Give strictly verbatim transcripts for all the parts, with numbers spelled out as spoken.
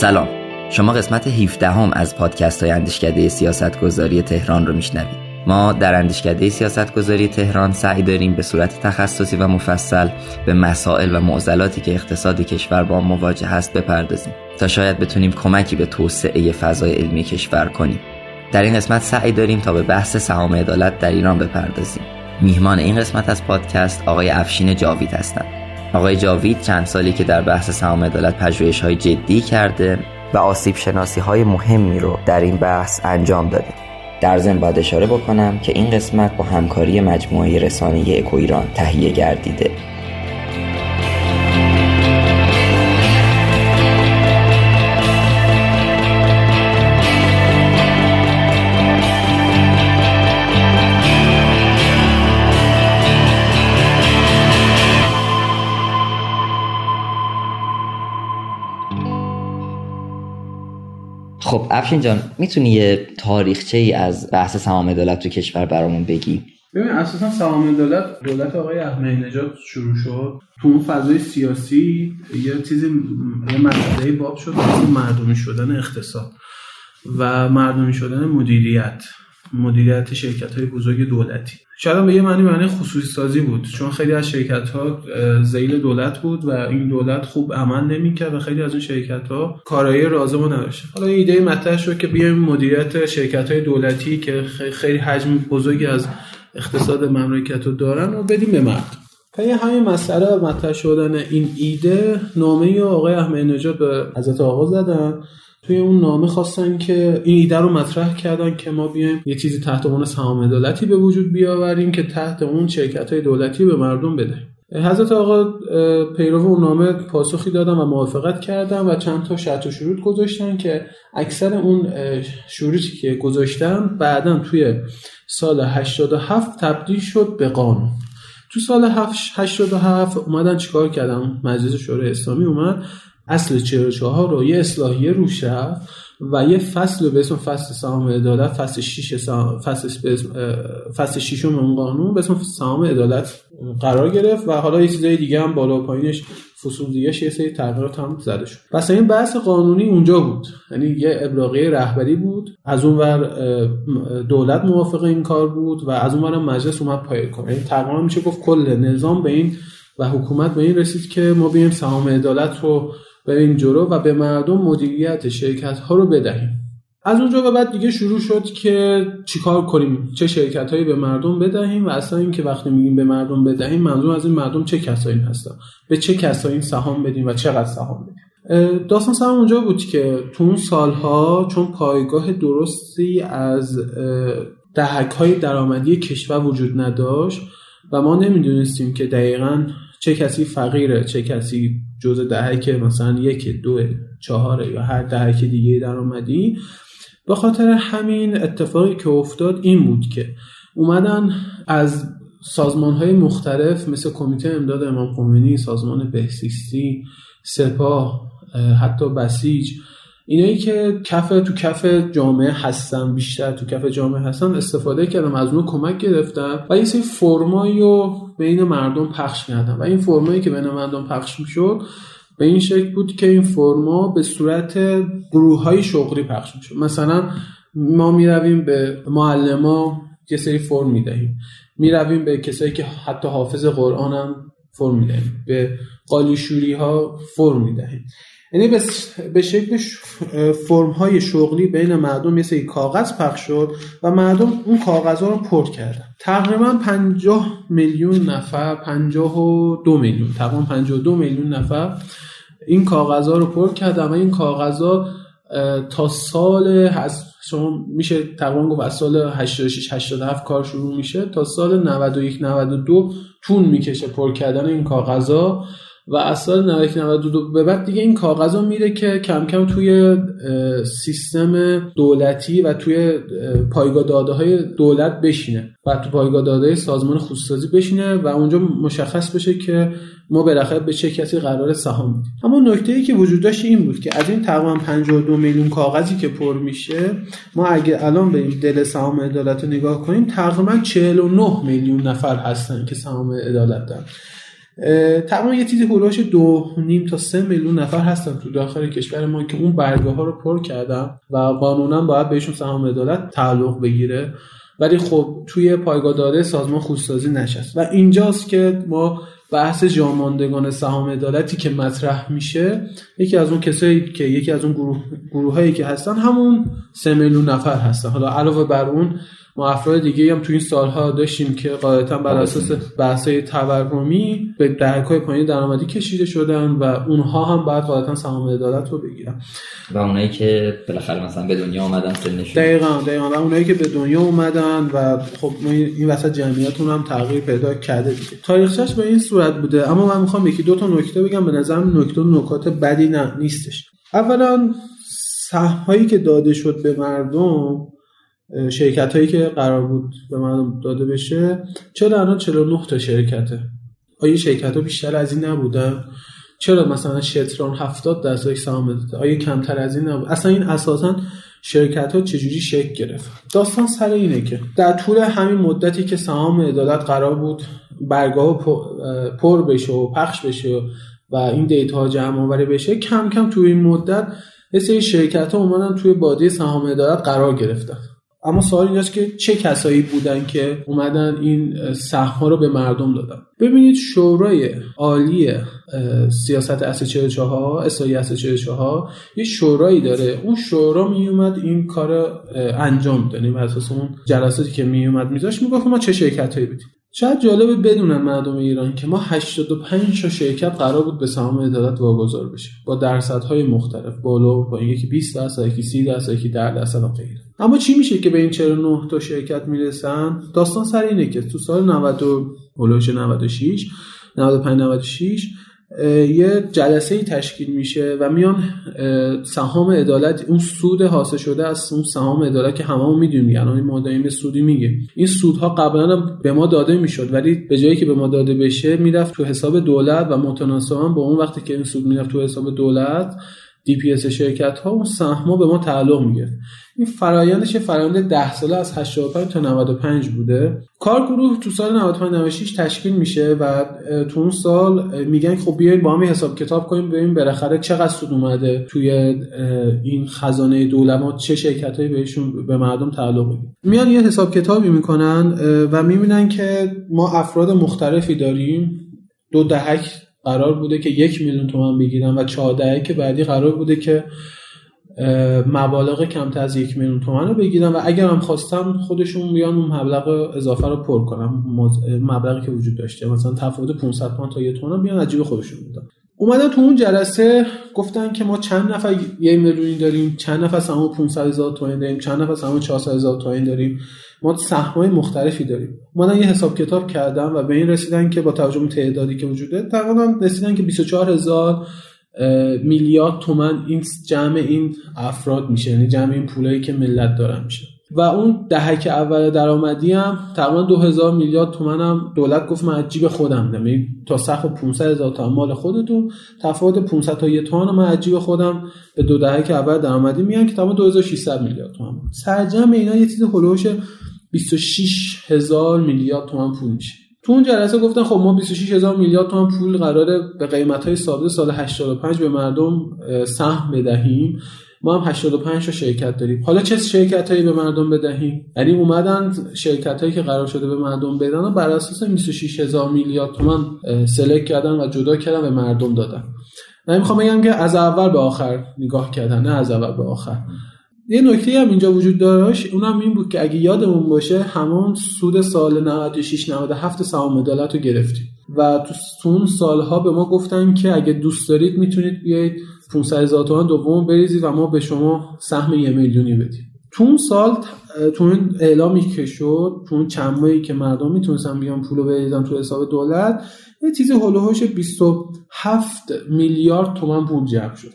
سلام، شما قسمت هفده هم از پادکست های اندیشکده سیاستگذاری تهران رو میشنوید. ما در اندیشکده سیاستگذاری تهران سعی داریم به صورت تخصصی و مفصل به مسائل و معضلاتی که اقتصاد کشور با مواجه است بپردازیم تا شاید بتونیم کمکی به توسعه فضای علمی کشور کنیم. در این قسمت سعی داریم تا به بحث سهام عدالت در ایران بپردازیم. میهمان این قسمت از پادکست آقای افشین جاوید هستند. آقای جاوید چند سالی که در بحث سهام عدالت پژوهش‌های جدی کرده و آسیب شناسی‌های مهمی رو در این بحث انجام داده. در ضمن باید اشاره بکنم که این قسمت با همکاری مجموعه رسانه‌ای اکو ایران تهیه گردیده. خب افشین جان، میتونی یه تاریخچه ای از بحث سهام عدالت تو کشور برامون بگی؟ ببین اساسا سهام عدالت دولت آقای احمدینژاد شروع شد. تو اون فضای سیاسی یه چیزی یه مسئله باب شد، مردمی شدن اقتصاد و مردمی شدن مدیریت مدیریت شرکت‌های بزرگ دولتی. شاید به یه معنی معنی خصوصی سازی بود، چون خیلی از شرکت‌ها ذیل دولت بود و این دولت خوب عمل نمی‌کرد و خیلی از اون شرکت‌ها کارایی لازمو نداشت. حالا ایده مطرح شد که بیایم مدیریت شرکت‌های دولتی که خیلی حجم بزرگی از اقتصاد مملکت رو دارن و بدیم به مردم. پای همین مسئله مطرح شدن این ایده، نامه‌ای آقای احمدینژاد به حضرت آقا زدن. توی اون نامه خواستن که این ایده رو مطرح کردن که ما بیایم یه چیزی تحت عنوان سهام عدالتی به وجود بیاوریم که تحت اون شرکت‌های دولتی به مردم بده. حضرت آقا پیرو اون نامه پاسخی دادن و موافقت کردن و چند تا شرط و شروط گذاشتن که اکثر اون شروطی که گذاشتن بعداً توی سال هشتاد و هفت تبدیل شد به قانون. تو سال هشتاد و هفت اومدن چیکار کردن؟ مجلس شورای اسلامی اومد اصل چهل و چهار رو یه اصلاحیه روش رفت و یه فصل به اسم فصل سهام عدالت، فصل شش فصل فصل ششم اون قانون به اسم سهام عدالت قرار گرفت و حالا یه چیزای دیگه هم بالا پایینش فصول دیگه یه سری تغییرات هم زده شد. پس این بحث قانونی اونجا بود، یعنی یه ابلاغیه رهبری بود، از اونور دولت موافق این کار بود و از اونورم مجلس اومد پایه‌کن. یعنی تقریبا میشه گفت کل نظام به این و حکومت به این رسید که ما بیایم سهام عدالت رو بریم جلو و به مردم مدیریت شرکت ها رو بدهیم. از اونجا به بعد دیگه شروع شد که چیکار کنیم، چه شرکت هایی به مردم بدهیم و اصلا این که وقتی میگیم به مردم بدهیم منظور از این مردم چه کسایی هستن، به چه کسایی سهام بدیم و چقدر سهام بدیم. داستان سهام اونجا بود که تو اون سالها چون پایگاه درستی از دهک های درآمدی کشور وجود نداشت و ما نمیدونستیم که دقیقاً چه کسی فقیره، چه کسی جزء دهک مثلا یک، دو، چهار یا هر دهک دیگه درآمدی. به خاطر همین اتفاقی که افتاد این بود که اومدن از سازمان‌های مختلف مثل کمیته امداد امام خمینی، سازمان بهزیستی، سپاه، حتی بسیج، اینایی که کف تو کف جامعه هستن، بیشتر تو کف جامعه هستن، استفاده کردم، از اون کمک گرفتم و یه سری فرمایی رو بین مردم پخش کردم و این فرمایی که بین مردم پخش میشد به این شکل بود که این فرما به صورت گروه‌های شغلی پخش میشد. مثلا ما میرویم به معلما یه سری فرم میدهیم، میرویم به کسایی که حتی حافظ قرآن هم فرم میدهیم، به قالیشوری‌ها فرم میدهیم. یعنی به شکل فرم‌های شغلی بین مردم یه سری کاغذ پخش شد و مردم اون کاغذها رو پر کردن. تقریبا پنجاه میلیون نفر، پنجاه و دو میلیون، تقریبا پنجاه و دو میلیون نفر این کاغذها رو پر کردن و این کاغذها تا سال شما میشه تقریبا گفت از سال هشتاد و شش هشتاد و هفت کار شروع میشه تا سال نود و یک نود و دو طول میکشه پر کردن این کاغذها و از سال نود و یک نود و دو به بعد دیگه این کاغذا میره که کم کم توی سیستم دولتی و توی پایگاه داده‌های دولت بشینه و تو پایگاه داده‌های سازمان خصوصی‌سازی بشینه و اونجا مشخص بشه که ما بالاخره به چه کسی قرار سهام بدیم. اما نکته‌ای که وجود داشت این بود که از این تقریبا پنجاه و دو میلیون کاغذی که پر میشه، ما اگه الان بریم دل سهام عدالت رو نگاه کنیم، تقریبا چهل و نه میلیون نفر هستن که سهام عدالت دارن. تقریبا یه چیزی حدودش دو نیم تا سه میلیون نفر هستن تو داخل کشور ما که اون برگه ها رو پر کردن و قانونا باید بهشون سهام عدالت تعلق بگیره، ولی خب توی پایگاه داده سازمان خودسازی نشست و اینجاست که ما بحث جاماندگان سهام عدالتی که مطرح میشه، یکی از اون کسایی که یکی از اون گروه گروهایی که هستن همون سه میلیون نفر هستن. حالا علاوه بر اون ما افراد دیگه هم تو این سالها داشتیم که غالبا بر اساس بحث‌های تورمی به دهک‌های پایین درآمدی کشیده شدن و اونها هم باید غالبا سهام عدالت رو بگیرن و اونایی که بالاخره مثلا به دنیا اومدن سنشون دقیقاً دقیقاً و اونایی که به دنیا اومدن و خب این وسط جمعیتون هم تغییر پیدا کرده دیگه. تاریخچش به این صورت بوده، اما من می‌خوام یکی دو تا نکته بگم، به نظرم نکته نکات بدی نه نیستش. اولا سهم‌هایی که داده شد به مردم، شرکت هایی که قرار بود به من داده بشه، چرا الان چهل و نه تا شرکته؟ آیا شرکت ها بیشتر از این نبودن؟ چرا مثلا شتران هفتاد درصد سهام داده؟ آیا کمتر از این نبود؟ اصلا این اساسا شرکت ها چجوری شکل گرفت؟ داستان سر اینه که در طول همین مدتی که سهام عدالت قرار بود برگاه پر بشه و پخش بشه و این دیتا ها جمع آوری بشه، کم کم توی این مدت یه سری شرکت ها اومدن توی بادیه سهام عدالت قرار گرفتن. اما سوال اینجاست که چه کسایی بودن که اومدن این سهم‌ها رو به مردم دادن؟ ببینید شورای عالی سیاست اصل چهل و چهار، اصلاحی اصل چهل و چهار یه شورایی داره. اون شورا می اومد این کار انجام داد. یعنی بر اساس اون جلساتی که می اومد میذاشت میگفت ما چه شرکتایی بودیم. شاید جالبه بدونن مردم ایران که ما هشتاد و پنج تا شرکت قرار بود به سهام عدالت واگذار بشه با درصدهای مختلف، بالا و پایین، یکی بیست درصد، یکی سی درصد، یکی ده درصد و غیره. اما چی میشه که به این چهل و نه تا شرکت میرسن؟ داستان سر اینه که تو سال نود و شش نود و پنج نود و شش یه جلسه‌ای تشکیل میشه و میان سهام عدالت، اون سود حاصل شده از اون سهام عدالت که هممون میدونیم، یعنی ما دایم سودی میگه، این سودها قبلا هم به ما داده میشد ولی به جایی که به ما داده بشه میرفت تو حساب دولت و متناسباً با اون وقتی که این سود میرفت تو حساب دولت، دی پی اس شرکت ها اون سهم‌ها به ما تعلق میگرفت. این فرآیندش فرآیند ده ساله از هشتاد و پنج تا نود و پنج بوده. کارگروه تو سال نود و پنج نود و شش تشکیل میشه و تو اون سال میگن خب بیاید با هم حساب کتاب کنیم ببینیم بالاخره چقدر سود اومده توی این خزانه دولت، ما چه شرکتایی بهشون به مردم تعلق میگیره. میان یه حساب کتابی میکنن و میبینن که ما افراد مختلفی داریم، دو دهک قرار بوده که یک میلیون تومان بگیرن و چهارده که بعدی قرار بوده که مبالغ کمتر از یک میلیون تومان رو بگیرن و اگر هم خواستم خودشون بیان اون مبلغ اضافه رو پر کنم، مبلغی که وجود داشته، مثلا تفاوت پانصد تومان تا یک تومان بیان از جیب خودشون بدن. اومدن تو اون جلسه گفتن که ما چند نفر یک میلیون داریم، چند نفر سهام پانصد هزار تومان داریم، چند نفر سهام چهارصد هزار تومان داریم، ما سهم‌های مختلفی داریم. اومدن یه حساب کتاب کردن و به این رسیدن که با توجه به تعدادی که وجوده تقریبا رسیدن که بیست و چهار هزار میلیارد تومان این جمع این افراد میشه، یعنی جمع این پولایی که ملت دارن میشه. و اون دهک اول درآمدی هم تقریبا دو هزار میلیارد تومان هم دولت گفت من از جیب خودم میدم، یعنی تا سقف پانصد هزار تومان مال خودتون، تفاوت پانصد تا یک تومان من از جیب خودم به دو دهک اول درآمدی میان که تقریبا دو هزار و ششصد میلیارد تومان. سرجم اینا یه چیز هولوش بیست و شش هزار میلیارد تومان پول میشه. تو اون جلسه گفتن خب ما بیست و شش هزار میلیارد تومان پول قراره به قیمت‌های ثابت سال هشتاد و پنج به مردم سهم بدهیم، ما هم هشتاد و پنج تا شرکت داریم، حالا چه شرکتایی به مردم بدهیم؟ یعنی اومدن شرکتایی که قرار شده به مردم بدن و بر اساس بیست و شش هزار میلیارد تومان سلکت کردن و جدا کردن به مردم دادن. من میخوام بگم که از اول به آخر نگاه کردن، نه از اول به آخر. یه نکته هم اینجا وجود داشت، اونم این بود که اگه یادمون باشه همون سود سال نود و شش نود و هفت سهام عدالت رو گرفتیم و تو اون سالها به ما گفتن که اگه دوست دارید میتونید بیایید پانصد هزار تومان دوم بریزید و ما به شما سهم یک میلیونی بدیم. تو اون سال تو اون اعلامی که شد، تو اون چند ماهی که مردم میتونستن بیان پولو بریزن تو حساب دولت، یه چیزی هولوهوش بیست و هفت میلیارد تومان پول جمع شد.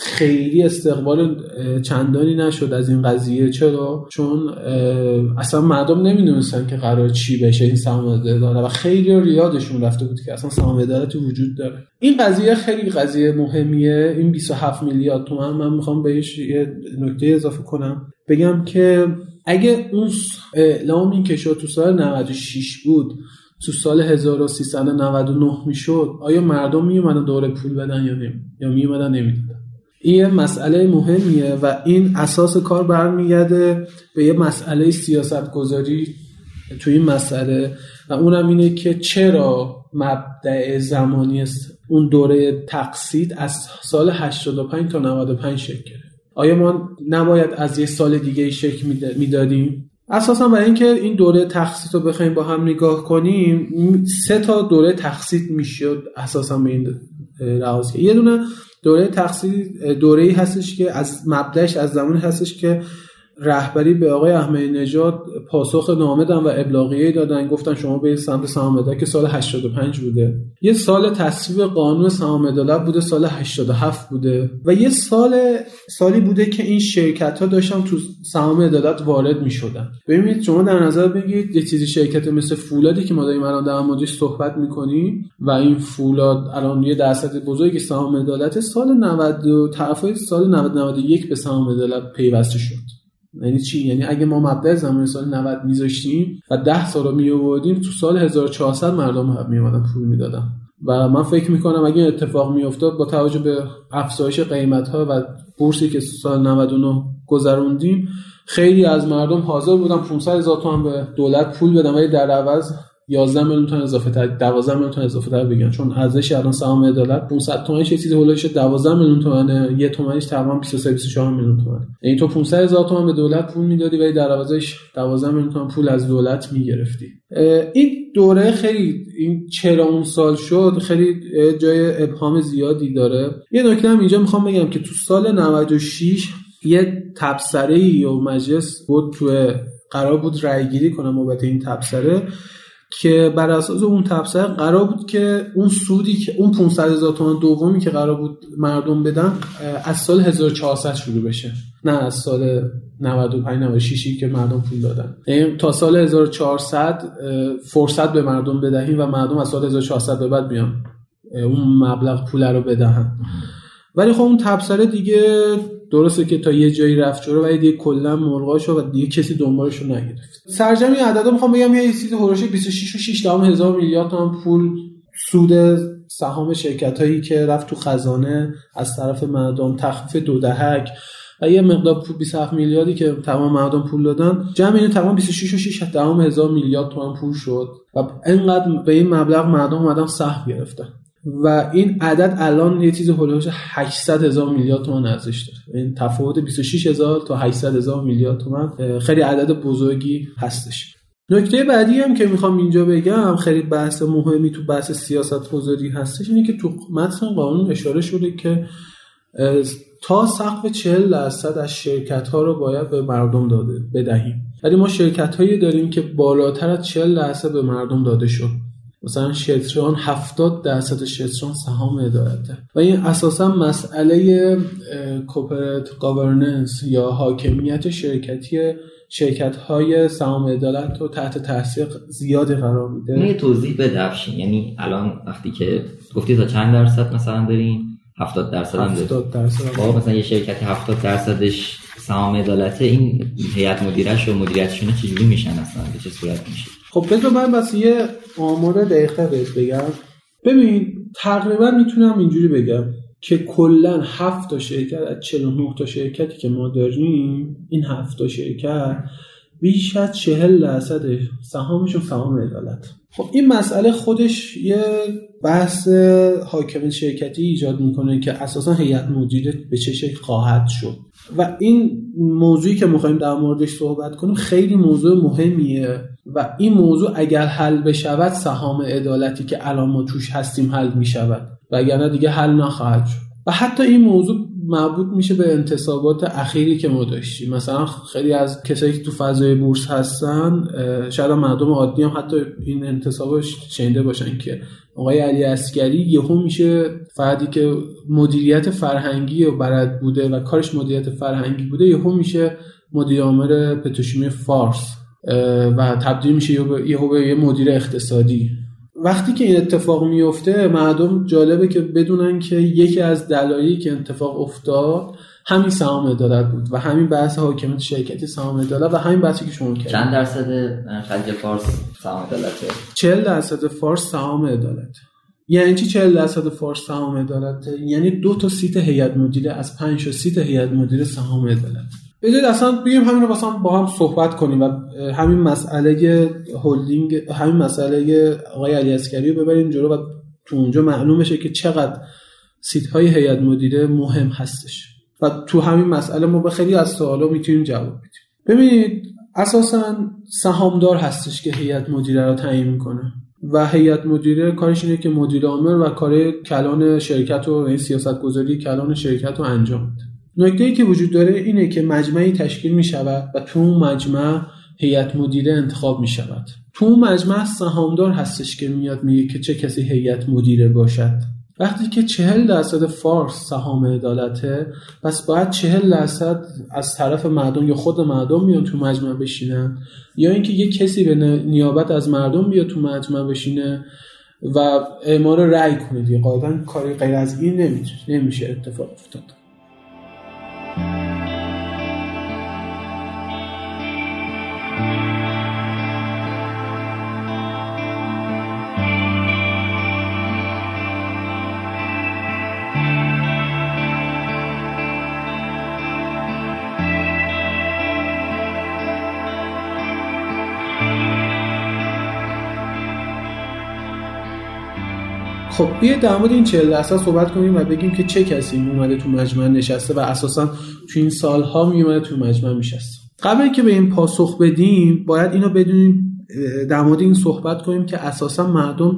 خیلی استقبال چندانی نشد از این قضیه. چرا؟ چون اصلا مردم نمیدونستن که قرار چی بشه این سهام عدالت و خیلی ریادشون رفته بود که اصلا سهام عدالت وجود داره. این قضیه خیلی قضیه مهمیه. این بیست و هفت میلیارد تومان من میخوام بهش یه نکته اضافه کنم، بگم که اگه اون اعلامی که شد تو سال نود و شش بود تو سال هزار و سیصد و نود و نه میشد آیا مردم میومدن دور پول بدن یا نه، یا میومدن نمیدادن؟ این یه مسئله مهمیه و این اساس کار برمیگرده به یه مسئله سیاستگذاری تو این مسئله و اونم اینه که چرا مبدأ زمانی است اون دوره تقسید از سال هشتاد و پنج تا نود و پنج شکل گرفت. آیا ما نباید از یه سال دیگه شکل میدادیم؟ اساسا برای اینکه این دوره تقسید رو بخوایم با هم نگاه کنیم سه تا دوره تقسید میشد اساسا به این لحاظ. یه دونه دوره تقسید دوره‌ای هستش که از مبدأش از زمانی هستش که رهبری به آقای احمدینژاد پاسخ نامه دادن و ابلاغیه دادن، گفتن شما به سمت سهام عدالت که سال هشتاد و پنج بوده. یه سال تصویب قانون سهام عدالت بوده، سال هشتاد و هفت بوده و یه سال سالی بوده که این شرکت‌ها داشتن تو سهام عدالت وارد می‌شدن. ببینید شما در نظر بگیرید یه چیزی شرکت مثل فولادی که ما داریم الان در موردش صحبت می‌کنیم و این فولاد الان یه درصد بزرگی سهام عدالت سال نود طرفای سال نود نود و یک به سهام عدالت پیوسته شد. یعنی چی؟ یعنی اگه ما مبدأ زمان سال نود میذاشتیم و ده سال رو میآوردیم تو سال هزار و چهارصد مردم میومدن پول میدادن و من فکر میکنم اگه اتفاق میافتاد با توجه به افزایش قیمت ها و بورسی که سال نود و نه گذروندیم خیلی از مردم حاضر بودن پانصد هزار تومان به دولت پول بدن ولی در عوض یازده میلیون تومان اضافه تر دوازده میلیون تومان اضافه تر بگیرن، چون ارزش الان سهام عدالت پانصد تومان یه چیزی هولوش دوازده میلیون تومانه، یه تومانش تقریبا بیست و سه بیست و چهار میلیون تومانه. یعنی تو پانصد هزار تومان به دولت پول میدادی ولی در عوضش دوازده میلیون تومان پول از دولت میگرفتی. این دوره خیلی این چرا اون سال شد خیلی جای ابهام زیادی داره. یه نکته هم اینجا میخوام بگم که تو سال نود و شش یه تبصره یا مجلس بود تو قرار بود رأی گیری کنه بابت این تبصره که بر اساس اون تبصره قرار بود که اون سودی که اون پانصد هزار تومان دومی که قرار بود مردم بدن از سال هزار و چهارصد شروع بشه، نه از سال نود و پنج نود و شش که مردم پول دادن. یعنی تا سال هزار و چهارصد فرصت به مردم بدهیم و مردم از سال هزار و چهارصد به بعد بیان اون مبلغ پول رو بدهن. ولی خب اون تبصره دیگه درسته که تا یه جایی رفت جلو ولی دیگه کلا مرغا شد و دیگه کسی دنبالش رو نگرفت. سرجم این عددا میخوام بگم یه چیزی هولوش بیست و شش و شش دهم هزار میلیارد تومان پول سود سهام شرکتایی که رفت تو خزانه از طرف مردم، تخفیف دو دهک و یه مقدار پول بیست و هفت میلیاردی که تمام مردم پول دادن، جمع اینا تمام بیست و شش و شش دهم هزار میلیارد تومان پول شد و اینقدر به این مبلغ مردم اومدن سهم گرفتن و این عدد الان یه چیز هولوش هشتصد هزار میلیارد تومان ارزش داره. این تفاوت بیست و شش هزار تا هشتصد هزار میلیارد تومان خیلی عدد بزرگی هستش. نکته بعدی هم که میخوام اینجا بگم خیلی بحث مهمی تو بحث سیاست‌گذاری هستش اینه که تو متن قانون اشاره شده که تا سقف چهل درصد از شرکت‌ها رو باید به مردم داده بدهیم. ولی ما شرکت‌هایی داریم که بالاتر از چهل درصد به مردم داده شد. مثلا شتران هفتاد درصد شتران سهام عدالته و این اساسا مسئله کورپرات گاورننس یا حاکمیت شرکتی شرکت‌های سهام عدالت رو تحت تاثیر زیادی قرار میده. یه توضیح بده افشین، یعنی الان وقتی که گفتی تا چند درصد مثلا بریم هفتاد درصد هم هفتاد درصد مثلا یه شرکتی هفتاد درصدش سهام عدالته، این هیئت مدیرش و مدیریتشون چجوری میشن اصلا به چه صورت میشه؟ خب بذار من بس یه آمار دقیقه بهت بگم. ببین تقریبا میتونم اینجوری بگم که کلا هفت تا شرکت از چهل و نه تا شرکتی که ما داریم این هفت تا شرکت بیش از چهل درصد سهامشون سهام عدالت. خب این مسئله خودش یه بحث حاکمیت شرکتی ایجاد میکنه که اساسا هیئت مدیره به چه شکل خواهد شد و این موضوعی که میخوایم در موردش صحبت کنیم خیلی موضوع مهمیه و این موضوع اگر حل بشود سهام عدالتی که الان ما توش هستیم حل میشود و اگر نه دیگه حل نخواهد شد. و حتی این موضوع مربوط میشه به انتصابات اخیری که ما داشتیم. مثلا خیلی از کسایی که تو فضای بورس هستن شاید مردم عادی هم حتی این انتصابش شنیده باشن که آقای علی عسکری یهو میشه فردی که مدیریت فرهنگی و بلد بوده و کارش مدیریت فرهنگی بوده یهو میشه مدیر عامل پتروشیمی فارس و تبدیل میشه یهو به یه مدیر اقتصادی. وقتی که این اتفاق میفته مردم جالبه که بدونن که یکی از دلایلی که اتفاق افتاد همین سهام عدالت بود و همین بحث حاکمیت شرکتی سهام عدالت و همین بحثی که شما کردید. چند درصد خلیج فارس سهام عدالته؟ چهل درصد فارس سهام عدالت. یعنی چی چهل درصد فارس سهام عدالته؟ یعنی دو تا سیت هیئت مدیره از پنج تا سیت هیئت مدیره سهام عدالت. بذارید اصلا بگیم همین رو واسه با هم صحبت کنیم و همین مسئله هولدینگ، همین مسئله آقای علی عسکری رو ببریم جلو و تو اونجا معلوم بشه که چقدر سیت‌های هیئت مدیره مهم هستش و تو همین مسئله ما به خیلی از سوالا میتونیم جواب بدیم. ببینید اساساً سهامدار هستش که هیئت مدیره رو تعیین میکنه و هیئت مدیره کارش اینه که مدیر عامل و کار کلان شرکت و سیاست‌گذاری کلان شرکت رو انجام بده. نکته‌ای که وجود داره اینه که مجمعی تشکیل می‌شود و تو اون مجمع هیئت مدیره انتخاب می‌شود. تو اون مجمع سهامدار هستش که میاد میگه که چه کسی هیئت مدیره باشد. وقتی که چهل درصد فارس سهام عدالته، پس باید چهل درصد از طرف مردم یا خود مردم میان تو مجمع بشینن یا اینکه یه کسی به نیابت از مردم بیاد تو مجمع بشینه و اعمال رأی کنه دیگه. غالبا کاری غیر از این نمیشه نمیشه اتفاق افتاد. خب بیا در مورد این چهل درصد صحبت کنیم و بگیم که چه کسی اومده تو مجمع نشسته و اساساً تو این سالها میومده تو مجمع نشسته. قبل اینکه به این پاسخ بدیم باید اینو بدونیم، در مورد این صحبت کنیم که اساساً مردم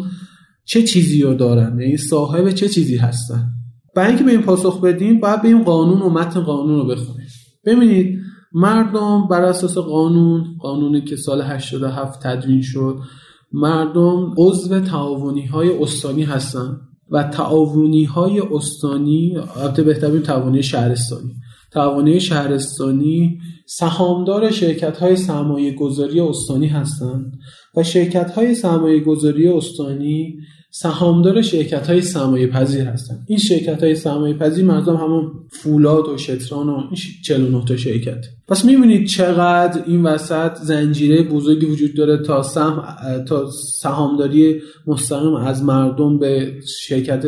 چه چیزی رو دارن، یعنی صاحب چه چیزی هستن. برای اینکه به این پاسخ بدیم باید بریم قانون و متن قانون رو بخونیم. ببینید مردم بر اساس قانون، قانونی که سال هشتاد و هفت تدوین شد، مردم عضو تعاونی‌های استانی هستن و تعاونی‌های استانی، البته بهتر بگیم تعاونی شهرستانی. تعاونی شهرستانی سهامدار شرکت‌های سرمایه‌گذاری استانی هستن و شرکت‌های سرمایه‌گذاری استانی سهامدار شرکت‌های سرمایه‌پذیر هستن. این شرکت‌های سرمایه‌پذیر منظورم همون فولاد و شتران و این چهل و نه تا شرکت. پس می‌بینید چقدر این وسط زنجیره بزرگی وجود داره تا سهم تا سهامداری مستقیم از مردم به شرکت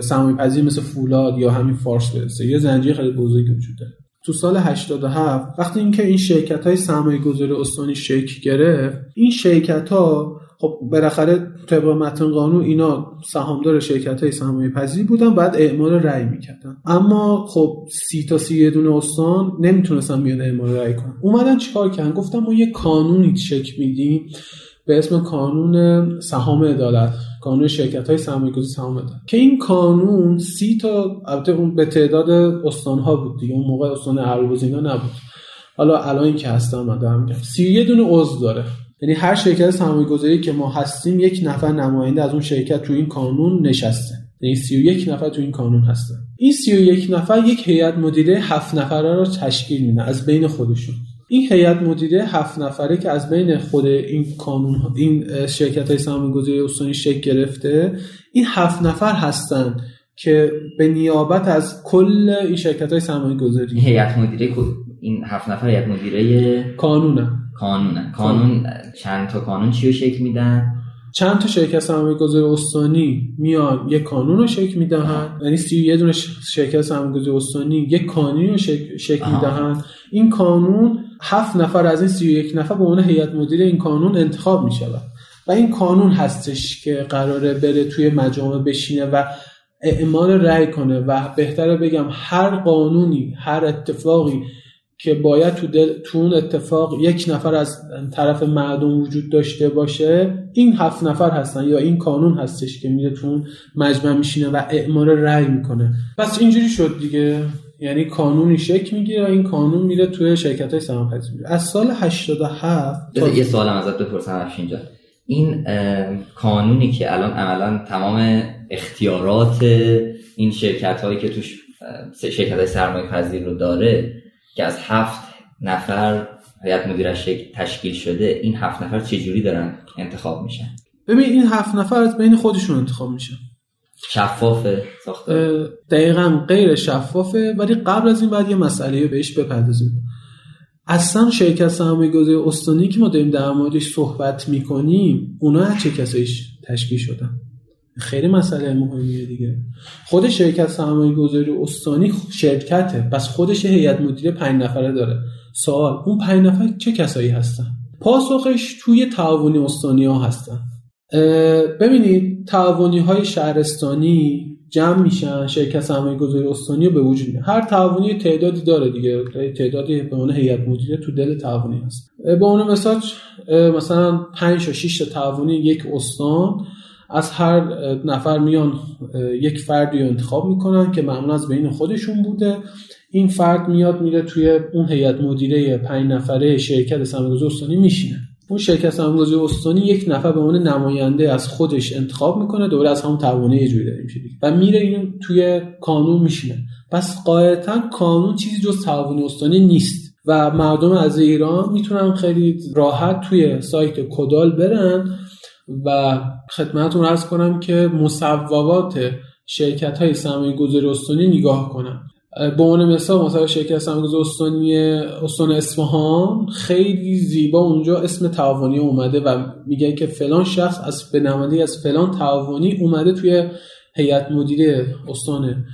سرمایه‌پذیر مثل فولاد یا همین فارس برسه. یه زنجیره خیلی بزرگی وجود داره. تو سال هشتاد و هفت وقتی اینکه این شرکت‌های سرمایه‌گذاری استانی شکل گرفت، این شرکت‌ها خب بالاخره طبق متن قانون اینا سهامدار شرکت‌های سرمایه‌پذیر بودن، بعد اعمال رأی می‌کردن. اما خب سی تا سی یه دونه استان نمیتونستن بیان اعمال رأی کنن. اومدن چیکار کردن؟ گفتن ما یه قانونی شکل میدیم به اسم قانون سهام عدالت، قانون شرکت‌های سرمایه‌گذاری سهام عدالت، که این قانون سی تا البته اون به تعداد استان‌ها بود دیگه، اون موقع استان اربوزینا نبود. حالا الان که هستن مدام میگم سی و یک دونه عضو داره. یعنی هر شرکت سرمایه‌گذاری که ما هستیم یک نفر نماینده از اون شرکت تو این قانون نشسته. یعنی سی و یک نفر تو این قانون هستن. این سی و یک نفر یک هیئت مدیره هفت نفره رو تشکیل میدن از بین خودشون. این هیئت مدیره هفت نفره که از بین خود این قانون این شرکت‌های سرمایه‌گذاری استانی شکل گرفته، این هفت نفر هستن که به نیابت از کل این شرکت‌های سرمایه‌گذاری هیئت مدیره این هفت نفر هیئت مدیره قانونه. قانونه. قانون چند تا قانون چی رو شکل میدن؟ چند تا شرکت سرمایه‌گذاری استانی میان یک قانون رو شکل میدهن، یعنی سی و یک دونه شرکت سرمایه‌گذاری استانی یک قانون رو شکل, شکل میدهن. این قانون هفت نفر از این سی و یک نفر به عنوان هیئت مدیره این قانون انتخاب میشود و این قانون هستش که قراره بره توی مجامع بشینه و اعمال رأی کنه و بهتره بگم هر قانونی، هر اتفاقی که باید تو, دل، تو اون اتفاق یک نفر از طرف مردم وجود داشته باشه، این هفت نفر هستن یا این قانون هستش که میره تو اون مجمع میشینه و اعمال رأی میکنه. پس اینجوری شد دیگه، یعنی قانونی شکل میگیره و این قانون میره توی شرکت‌های سهام‌پذیر میره. از سال هشتاد و هفت تا یه سوالم ازت بپرسم افشین جان، این قانونی که الان عملاً تمام اختیارات این شرکت‌هایی که توش شرکت‌های سرمایه‌پذیر رو داره که از هفت نفر هیئت مدیره تشکیل شده، این هفت نفر چجوری دارن انتخاب میشن؟ ببین این هفت نفر از بین خودشون انتخاب میشن. شفافه ساختار. دقیقاً غیر شفافه، ولی قبل از این باید یه مسئله بهش بپردازیم. اصلا شرکت سرمایه‌گذاری استانی که ما داریم در موردش صحبت می‌کنیم، اونا از چه کسایش تشکیل شدن؟ خیلی مسئله مهمیه دیگه. خود شرکت سرمایه‌گذاری استانی شرکته، بس خودش هیئت مدیره پنج نفره داره. سوال اون پنج نفر چه کسایی هستن؟ پاسخش توی تعاونی استانی‌ها هستن. ببینید تعاونی‌های شهرستانی جمع میشن، شرکت سرمایه‌گذاری استانی به وجود میاد. هر تعاونی تعدادی داره دیگه، تعدادی به عنوان هیئت مدیره تو دل تعاونی هست. به عنوان مثال مثلا پنج تا شش تا تعاونی یک استان، از هر نفر میان یک فردی رو انتخاب میکنن که معمولا از بین خودشون بوده. این فرد میاد میره توی اون هیئت مدیره پنج نفره شرکت سرمایه‌گذاری استانی میشینه. اون شرکت سرمایه‌گذاری استانی یک نفر به عنوان نماینده از خودش انتخاب میکنه، دوباره از همون تعاونی یه جوری داره میشه دیگه و میره اینو توی کانون میشینه. پس قاعدتاً کانون چیزی جز تعاونی استانی نیست و مردم از ایران میتونن خیلی راحت توی سایت کدال برن و خدمتتون عرض کنم که مصوبات شرکت‌های سرمایه‌گذاری استانی نگاه کنم. به عنوان مثال مثلا شرکت سرمایه‌گذاری استانی استان اصفهان خیلی زیبا اونجا اسم تعاونی اومده و میگن که فلان شخص از به نمایندگی از فلان تعاونی اومده توی هیئت مدیره استان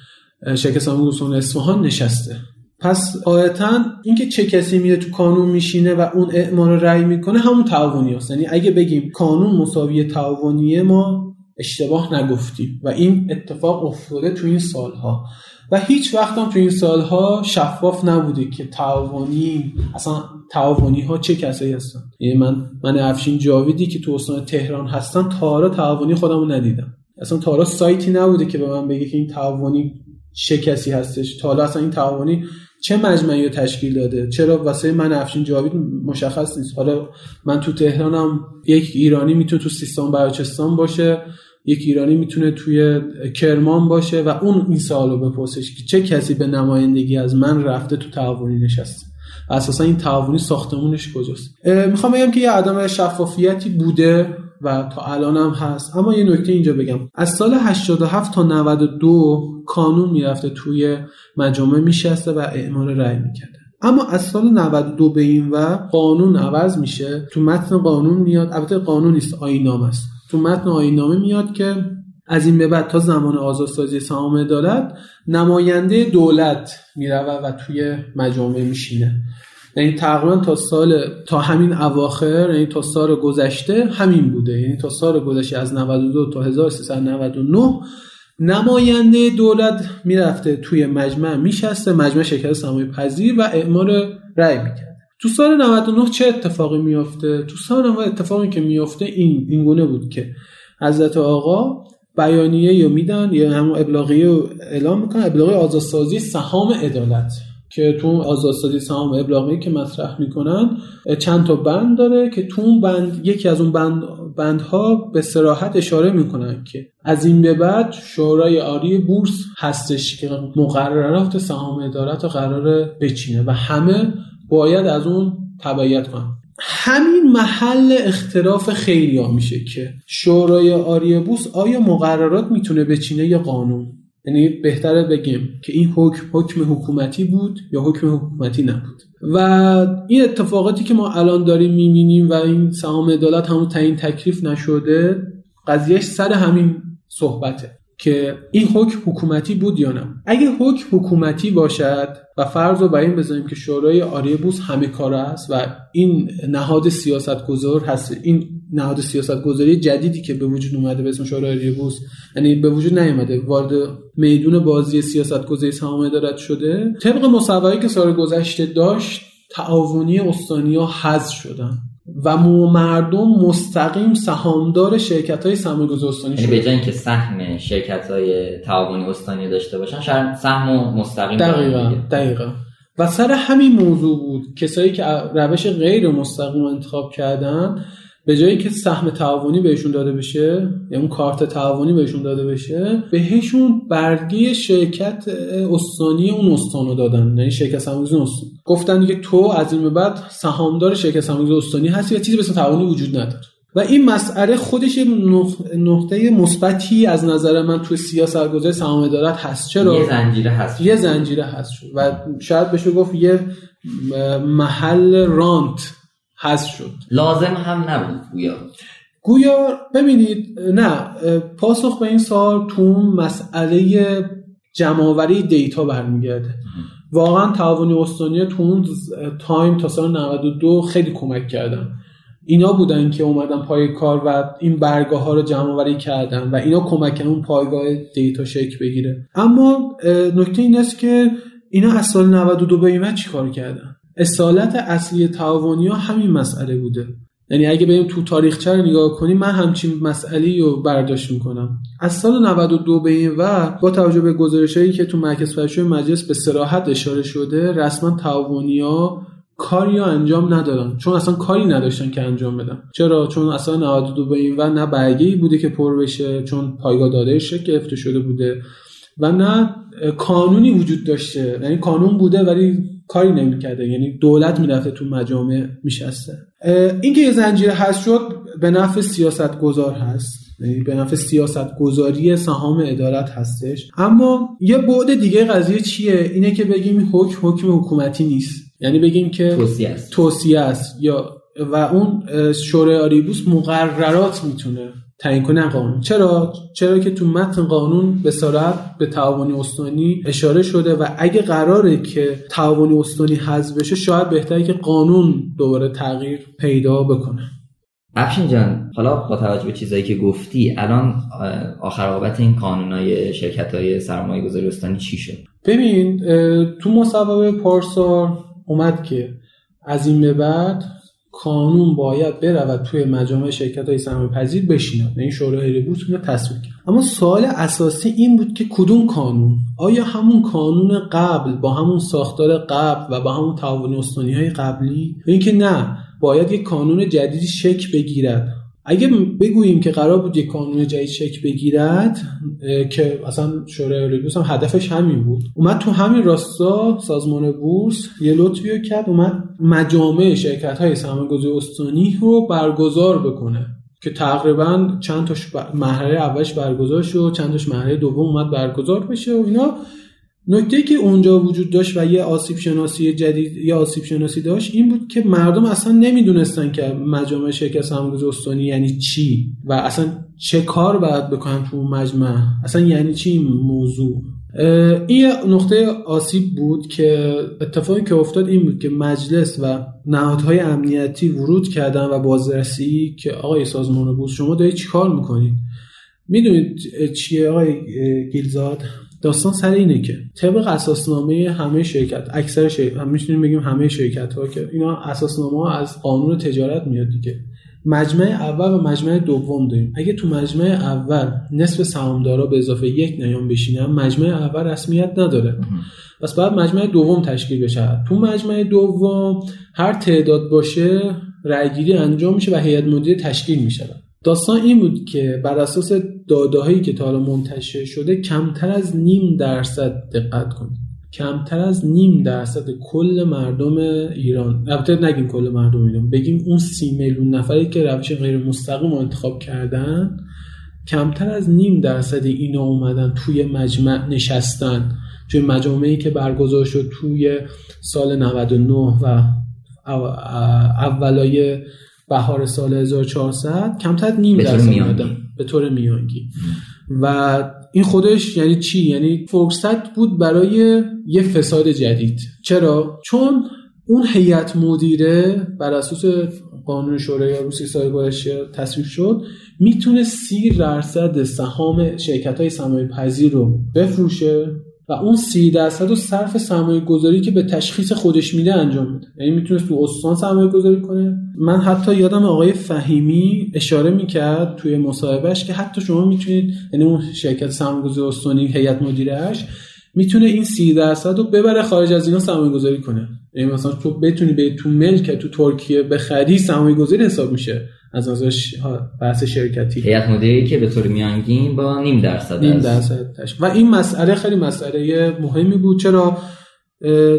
شرکت سرمایه‌گذاری استان اصفهان نشسته. پس قاعدتاً اینکه چه کسی میره تو کانون میشینه و اون اعمال رو رأی میکنه همون تعاونی هست. یعنی اگه بگیم کانون مساوی تعاونیه ما اشتباه نگفتیم و این اتفاق افتاده تو این سالها و هیچ وقت هم تو این سالها شفاف نبوده که تعاونی اصلا تعاونی ها چه کسایی هستن. یعنی من من افشین جاویدی که تو استان تهران هستم تا حالا تعاونی خودمو ندیدم. اصلا تا حالا سایتی نبوده که به من بگه که این تعاونی چه کسی هستش. تا حالا اصلا این تعاونی چه مجمعی رو تشکیل داده؟ چرا واسه من افشین جاوید مشخص نیست؟ حالا من تو تهرانم یک ایرانی میتونه تو سیستان بلوچستان باشه، یک ایرانی میتونه توی کرمان باشه و اون این سوالو بپرسش که چه کسی به نمایندگی از من رفته تو تعاونی نشسته. اساسا این تعاونی ساختمونش کجاست؟ میخوام بگم که یه عدم شفافیتی بوده و تا الان هم هست. اما یه نکته اینجا بگم، از سال هشتاد و هفت تا نود و دو کانون میرفته توی مجامع میشسته و اعمال رأی میکرده. اما از سال نود و دو به این و قانون عوض میشه، تو متن قانون میاد، البته قانون نیست آیین‌نامه است، تو متن آیین‌نامه میاد که از این به بعد تا زمان آزادسازی سهام عدالت نماینده دولت میرود و توی مجامع میشینه. یعنی تقریبا تا سال تا همین اواخر، یعنی تا سال گذشته همین بوده. یعنی تا سال گذشته از نود و دو تا هزار و سیصد و نود و نه نماینده دولت میرفته توی مجمع میشسته، مجمع شرکت سرمایه پذیر و اعمال رأی میکرد. تو سال نود و نه چه اتفاقی میافته؟ تو سال نود و نه اتفاقی که میافته این این گونه بود که حضرت آقا بیانیه رو میدن یا همون ابلاغیه رو اعلام میکنن، ابلاغیه آزادسازی سهام عدالت که تو آزادسازی سهام ابلاغیه که مطرح میکنن چند تا بند داره که تو اون بند یکی از اون بند بندها به صراحت اشاره میکنن که از این به بعد شورای عالی بورس هستش که مقررات سهام عدالت رو قراره بچینه و همه باید از اون تبعیت کنن. همین محل اختلاف خیلی‌ها میشه که شورای عالی بورس آیا مقررات میتونه بچینه یا قانون. یعنی بهتره بگیم که این حکم حکم حکومتی بود یا حکم حکومتی نبود. و این اتفاقاتی که ما الان داریم می‌بینیم و این سهام عدالت همون تعیین تکلیف نشده، قضیهش سر همین صحبته که این حکم حکومتی بود یا نه. اگه حکم حکومتی باشد و فرض رو بر این بذاریم که شورای عالی بورس همه کاره است و این نهاد سیاستگذار هست، این نهاد سیاستگذاری جدیدی که به وجود اومده به اسم شورای عالی بورس، یعنی به وجود نیومده، وارد میدون بازی سیاستگذاری سهام عدالت شده. طبق مصوبه‌ای که سال گذشته داشت، تعاونی استانی‌ها حذف شدن و مردم مستقیم سهامدار شرکت‌های سرمایه‌گذاری استانی شدن. به جای اینکه سهم شرکت‌های تعاونی استانی داشته باشن، شاید سهم مستقیم. دقیقاً دقیقاً و سر همین موضوع بود کسایی که روش غیر مستقیم انتخاب کردن، به جایی که سهم تعاونی بهشون داده بشه یا اون کارت تعاونی بهشون داده بشه، بهشون برگه شرکت استانی اون استانو دادن. یعنی شرکت سهام‌گذاری استان گفتن دیگه تو از این به بعد سهامدار شرکت سهام‌گذاری استانی هستی و چیزی به اسم تعاونی وجود نداره. و این مسئله خودش نقطه مثبتی از نظر من تو سیاست‌گذاری سهام عدالت هست. چرا؟ یه زنجیره هست یه زنجیره هست شد و شاید بشه گفت یه محل رانت هست شد، لازم هم نبود گویا گویا ببینید نه پاسخ به این سوال تو مسئله جمع‌آوری دیتا برمیگرده. واقعا تعاونی استانی تو اون تایم تا سال نود و دو خیلی کمک کردن، اینا بودن که اومدن پای کار و این برگه ها رو جمع آوری کردن و اینا کمکن اون پایگاه دیتا شکل بگیره. اما نکته این است که اینا از سال نود و دو به این بعد چی کار کردن؟ اصالت اصلی تعاونی‌ها همین مسئله بوده. یعنی اگه بریم تو تاریخچه رو نگاه کنیم من همچین مسئله‌ای رو برداشت می‌کنم. از سال نود و دو به این بعد با توجه به گزارش‌هایی که تو مرکز پژوهش مجلس به صراحت اشاره شده، رسما تعاونی‌ها کاری انجام ندادن، چون اصلا کاری نداشتن که انجام بدن. چرا؟ چون اصلا نود و دو به این و نه برگه‌ای بوده که پر بشه، چون پایگاه داده شکل گرفته شده بوده و نه قانونی وجود داشته. یعنی قانون بوده ولی کاری نمی‌کرده، یعنی دولت می‌رفته تو مجامع می‌شسته. این که یه زنجیره هست شد به نفع سیاستگزار هست، یعنی به نفع سیاستگزاری سهام عدالت هستش. اما یه بعد دیگه قضیه چیه؟ اینه که بگیم حکم حکم حکومتی نیست، یعنی بگیم که توصیه است. توصیه است یا و اون شورای آریبوس مقررات میتونه تعیین کنه قانون. چرا؟ چرا که تو متن قانون به صراحت به تعاون استانی اشاره شده و اگه قراره که تعاون استانی حذف بشه شاید بهتره که قانون دوباره تغییر پیدا بکنه. افشین جان، حالا با توجه به چیزایی که گفتی الان آخر عاقبت این قانونای شرکت‌های سرمایه‌گذاری استانی چی شد؟ ببین تو مصوبه پارسال اومد که از این به بعد قانون باید برود توی مجامع شرکت‌های سرمایه‌پذیر بشینه، این شورای آریبوس رو تصویب کرد. اما سوال اساسی این بود که کدوم قانون؟ آیا همون قانون قبل با همون ساختار قبل و با همون تعاون استانی‌های قبلی؟ این که نه، باید یک قانون جدیدی شکل بگیرد. اگه بگوییم که قرار بود یک قانون جدید شکل بگیرد که اصلا شورای آریبوس هم هدفش همین بود، اومد تو همین راستا سازمان بورس یه لطفی رو کرد، اومد مجامع شرکت‌های سرمایه‌گذاری استانی رو برگزار بکنه که تقریبا چند تاش مرحله اولش برگزار شد، چند تاش مرحله دوم اومد برگزار بشه و اینا. نکته که اونجا وجود داشت و یه آسیب شناسی جدید یا آسیب شناسی داشت این بود که مردم اصلا نمیدونستن که مجامع شرکت سرمایه‌گذاری استانی یعنی چی و اصلا چه کار باید بکنن تو مجمع، اصلا یعنی چی این موضوع. این نقطه آسیب بود که اتفاقی که افتاد این بود که مجلس و نهادهای امنیتی ورود کردن و بازرسی که آقای سازمان بورس شما دارید چیکار میکنید؟ میدونید چیه آقای گیلزاد؟ داستان سر اینه که طبق اساسنامه همه شرکت، اکثر شرکت، هم میتونیم بگیم همه شرکت ها که اینا اساسنامه ها از قانون تجارت میاد دیگه، مجمع اول و مجمع دوم داریم. اگه تو مجمع اول نصف سهامدارا به اضافه یک نیام بشینن، مجمع اول رسمیت نداره، پس باید مجمع دوم تشکیل بشه. تو مجمع دوم هر تعداد باشه رأی گیری انجام میشه و هیئت مدیره تشکیل میشه. داستان این بود که بر اساس داده‌هایی که تا حالا منتشر شده کمتر از نیم درصد دقت کنید، کمتر از نیم درصد کل مردم ایران، البته نگیم کل مردم ایران، بگیم اون سی میلیون نفری که روش غیر مستقیم رو انتخاب کردن، کمتر از نیم درصد اینا اومدن توی مجمع نشستن، توی مجامعی که برگزار شد توی سال نود و نه و اولای بهار سال هزار و چهارصد، کمتر از نیم درصد اومدن به طور میانگی. و این خودش یعنی چی؟ یعنی فرصت بود برای یه فساد جدید. چرا؟ چون اون هیئت مدیره بر اساس قانون شورای آریبوس سال گذشته تصویب شد میتونه سی درصد سهام شرکت‌های سرمایه‌پذیر رو بفروشه و اون سی درصد رو صرف سرمایه گذاری که به تشخیص خودش میده انجام بده. یعنی میتونه تو استان سرمایه گذاری کنه. من حتی یادم آقای فهیمی اشاره میکرد توی مصاحبهش که حتی شما میتونید، یعنی اون شرکت سرمایه گذاری استانی هیئت مدیرهش میتونه این سی درصد رو ببره خارج از اینا سرمایه گذاری کنه. یعنی مثلا تو بتونی به تو ملک تو ترکیه بخری سرمایه گذاری حساب میشه از نظر بحث شرکتی. هیئت مدیره‌ای که به طور میانگین با نیم درصد نیم درصد و این مسئله خیلی مسئله مهمی بود. چرا؟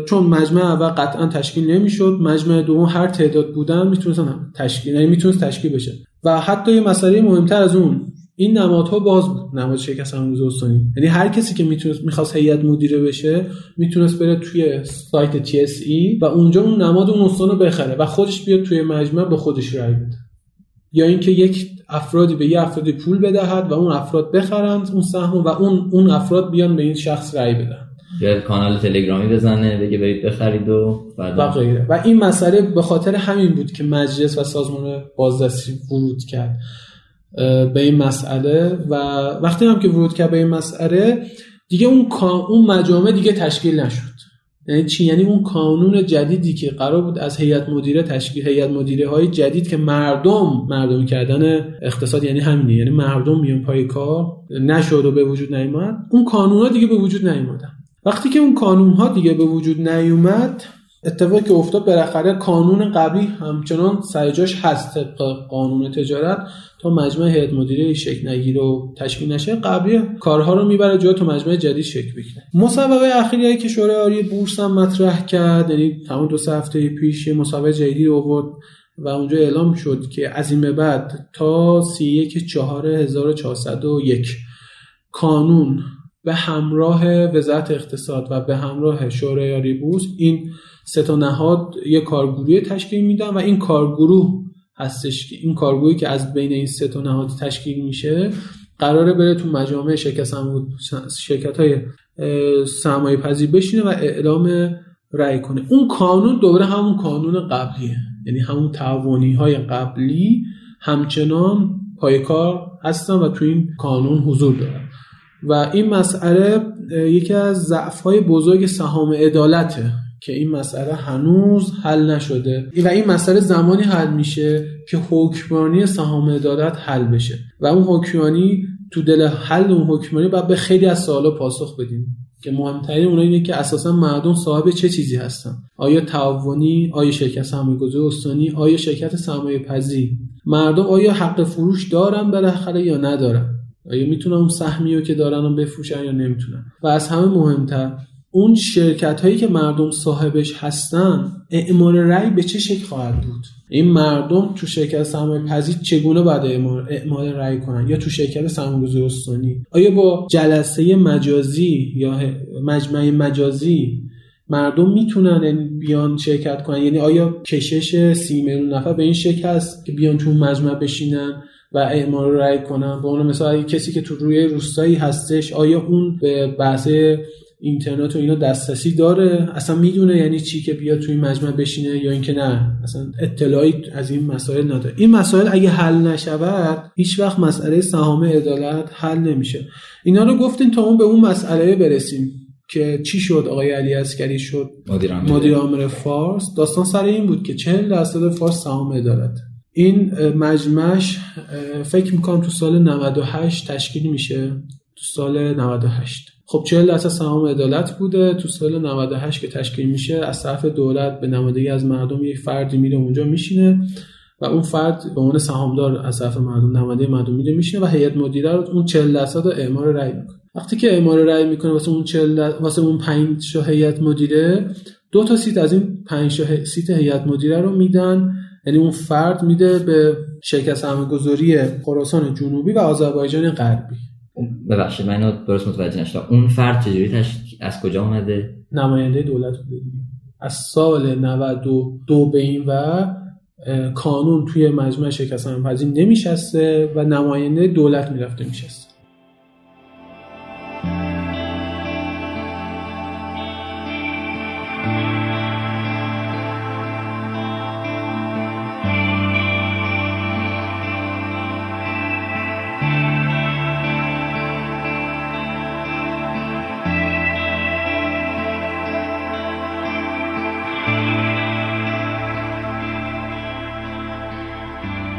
چون مجمع اول قطعا تشکیل نمیشد، مجمع دوم هر تعداد بودن میتونستن تشکیل، یعنی میتونست تشکیل بشه و حتی یه مسئله مهمتر از اون، این نمادها باز بود، نماد شکست امروز استانی، یعنی هر کسی که میتونست میخواست هیئت مدیره بشه میتونست بره توی سایت تی اس ای و اونجا اون نماد اون استانو بخره و خودش بیاد توی مجمع به خودش رای بده، یا اینکه یک افرادی به یه افرادی پول بدهد و اون افراد بخرند اون سهمو و اون اون افراد بیان به این شخص رای بدن، یا کانال تلگرامی بزنه بگه برید بخرید و بعد و غیره. و این مسئله به خاطر همین بود که مجلس و سازمان بازرسی ورود کرد به این مسئله و وقتی هم که ورود کرد به این مسئله دیگه اون اون مجامع دیگه تشکیل نشد. یعنی چی؟ یعنی اون قانون جدیدی که قرار بود از هیئت مدیره تشکیل هیئت مدیره های جدید که مردم مردم کردن اقتصاد یعنی همینه، یعنی مردم میان پای کار، نشد و به وجود نیامد. اون قانونا دیگه به وجود نیومدن. وقتی که اون قانون ها دیگه به وجود نیومد، اتفاقی که افتاد بالاخره قانون قبلی همچنان سر جاش هست، قانون تجارت تا مجمع هیئت مدیره شکل نگیره و تشکیل نشه، قبلی کارها رو میبره جا تو مجمع جدید شکل بگیره. مسابقه اخیری که شورای عالی بورس هم مطرح کرد، یعنی تمام دو سه هفته پیش مسابقه جدیدی آورد و اونجا اعلام شد که از این به بعد تا سی و یکم چهار هزار و چهارصد و یک قانون به همراه وزارت اقتصاد و به همراه شورای عالی بورس این سه تا نهاد یک کارگروهی تشکیل میدن و این کارگروه هستش که این کارگروهی که از بین این سه تا نهاد تشکیل میشه قراره بره تو مجامع شرکت‌های سرمایه‌پذیر بشینه و اعلام رأی کنه. اون قانون دوباره همون قانون قبلیه، یعنی همون تعاونی‌های قبلی همچنان پایکار هستن و تو این قانون حضور دارن و این مسئله یکی از ضعف‌های بزرگ سهام عدالته که این مسئله هنوز حل نشده و این مسئله زمانی حل میشه که حکمرانی سهام عدالت حل بشه و اون حکمرانی تو دل حل اون حکمرانی باید به خیلی از سوالا پاسخ بدیم که مهمترین اونها اینه که اساسا مردم صاحب چه چیزی هستن، آیا تعاونی، آیا شرکت سرمایه‌گذاری استانی، آیا شرکت سرمایه‌پذیر، مردم آیا حق فروش دارن بالاخره یا ندارن، آیا میتونن اون سهمیو که دارن رو بفروشن یا نمیتونن، و از همه مهمتر اون شرکت هایی که مردم صاحبش هستن اعمال رأی به چه شکل خواهد بود، این مردم تو شرکت سرمایه‌پذیر چگونه باید اعمال رأی کنن یا تو شرکت سرمایه‌گذاری استانی، آیا با جلسه مجازی یا مجمع مجازی مردم میتونن بیان شرکت کنن، یعنی آیا کشش سی میلیون نفر به این شکل هست که بیان تو مجمع بشینن و اعمال رأی کنن؟ به اون مثلا کسی که تو روی روستایی هستش آیا اون به بحث اینترنت و اینا دسترسی داره، اصلا میدونه یعنی چی که بیاد توی مجمع بشینه، یا اینکه نه اصلا اطلاعی از این مسائل نداره. این مسائل اگه حل نشود هیچ وقت مسئله سهام عدالت حل نمیشه. اینا رو گفتین تا اون به اون مسئله برسیم که چی شد. آقای علی عسکری شد مدیر عامل فارس. داستان سر این بود که چهل درصد فارس سهام عدالت. این مجمعش فکر میکنم تو سال نود و هشت تشکیل میشه، تو سال نود و هشت. خب چهل درصد سهام عدالت بوده، تو سال نود و هشت که تشکیل میشه از طرف دولت به نمایندگی از مردم یک فردی میره اونجا میشینه و اون فرد به عنوان سهامدار از طرف مردم نماینده مردم میره میشینه و هیئت مدیره رو اون چهل درصد اعمال رأی میکنه. وقتی که اعمال رأی میکنه واسه اون چهل واسه اون پنج تا هیئت مدیره، دو تا سیت از این پنج تا سیت هیئت مدیره رو میدن، یعنی اون فرد میده به شرکت سرمایه‌گذاری خراسان جنوبی و آذربایجان غربی. ببخشید من اینو درست متوجه نشدم، اون فرد چجوری تشک... از کجا اومده؟ نماینده دولت بوده دیگه. از سال نود و دو به این و قانون توی مجمع شرکت سرمایه‌پذیر نمیشسته و نماینده دولت میرفته میشسته.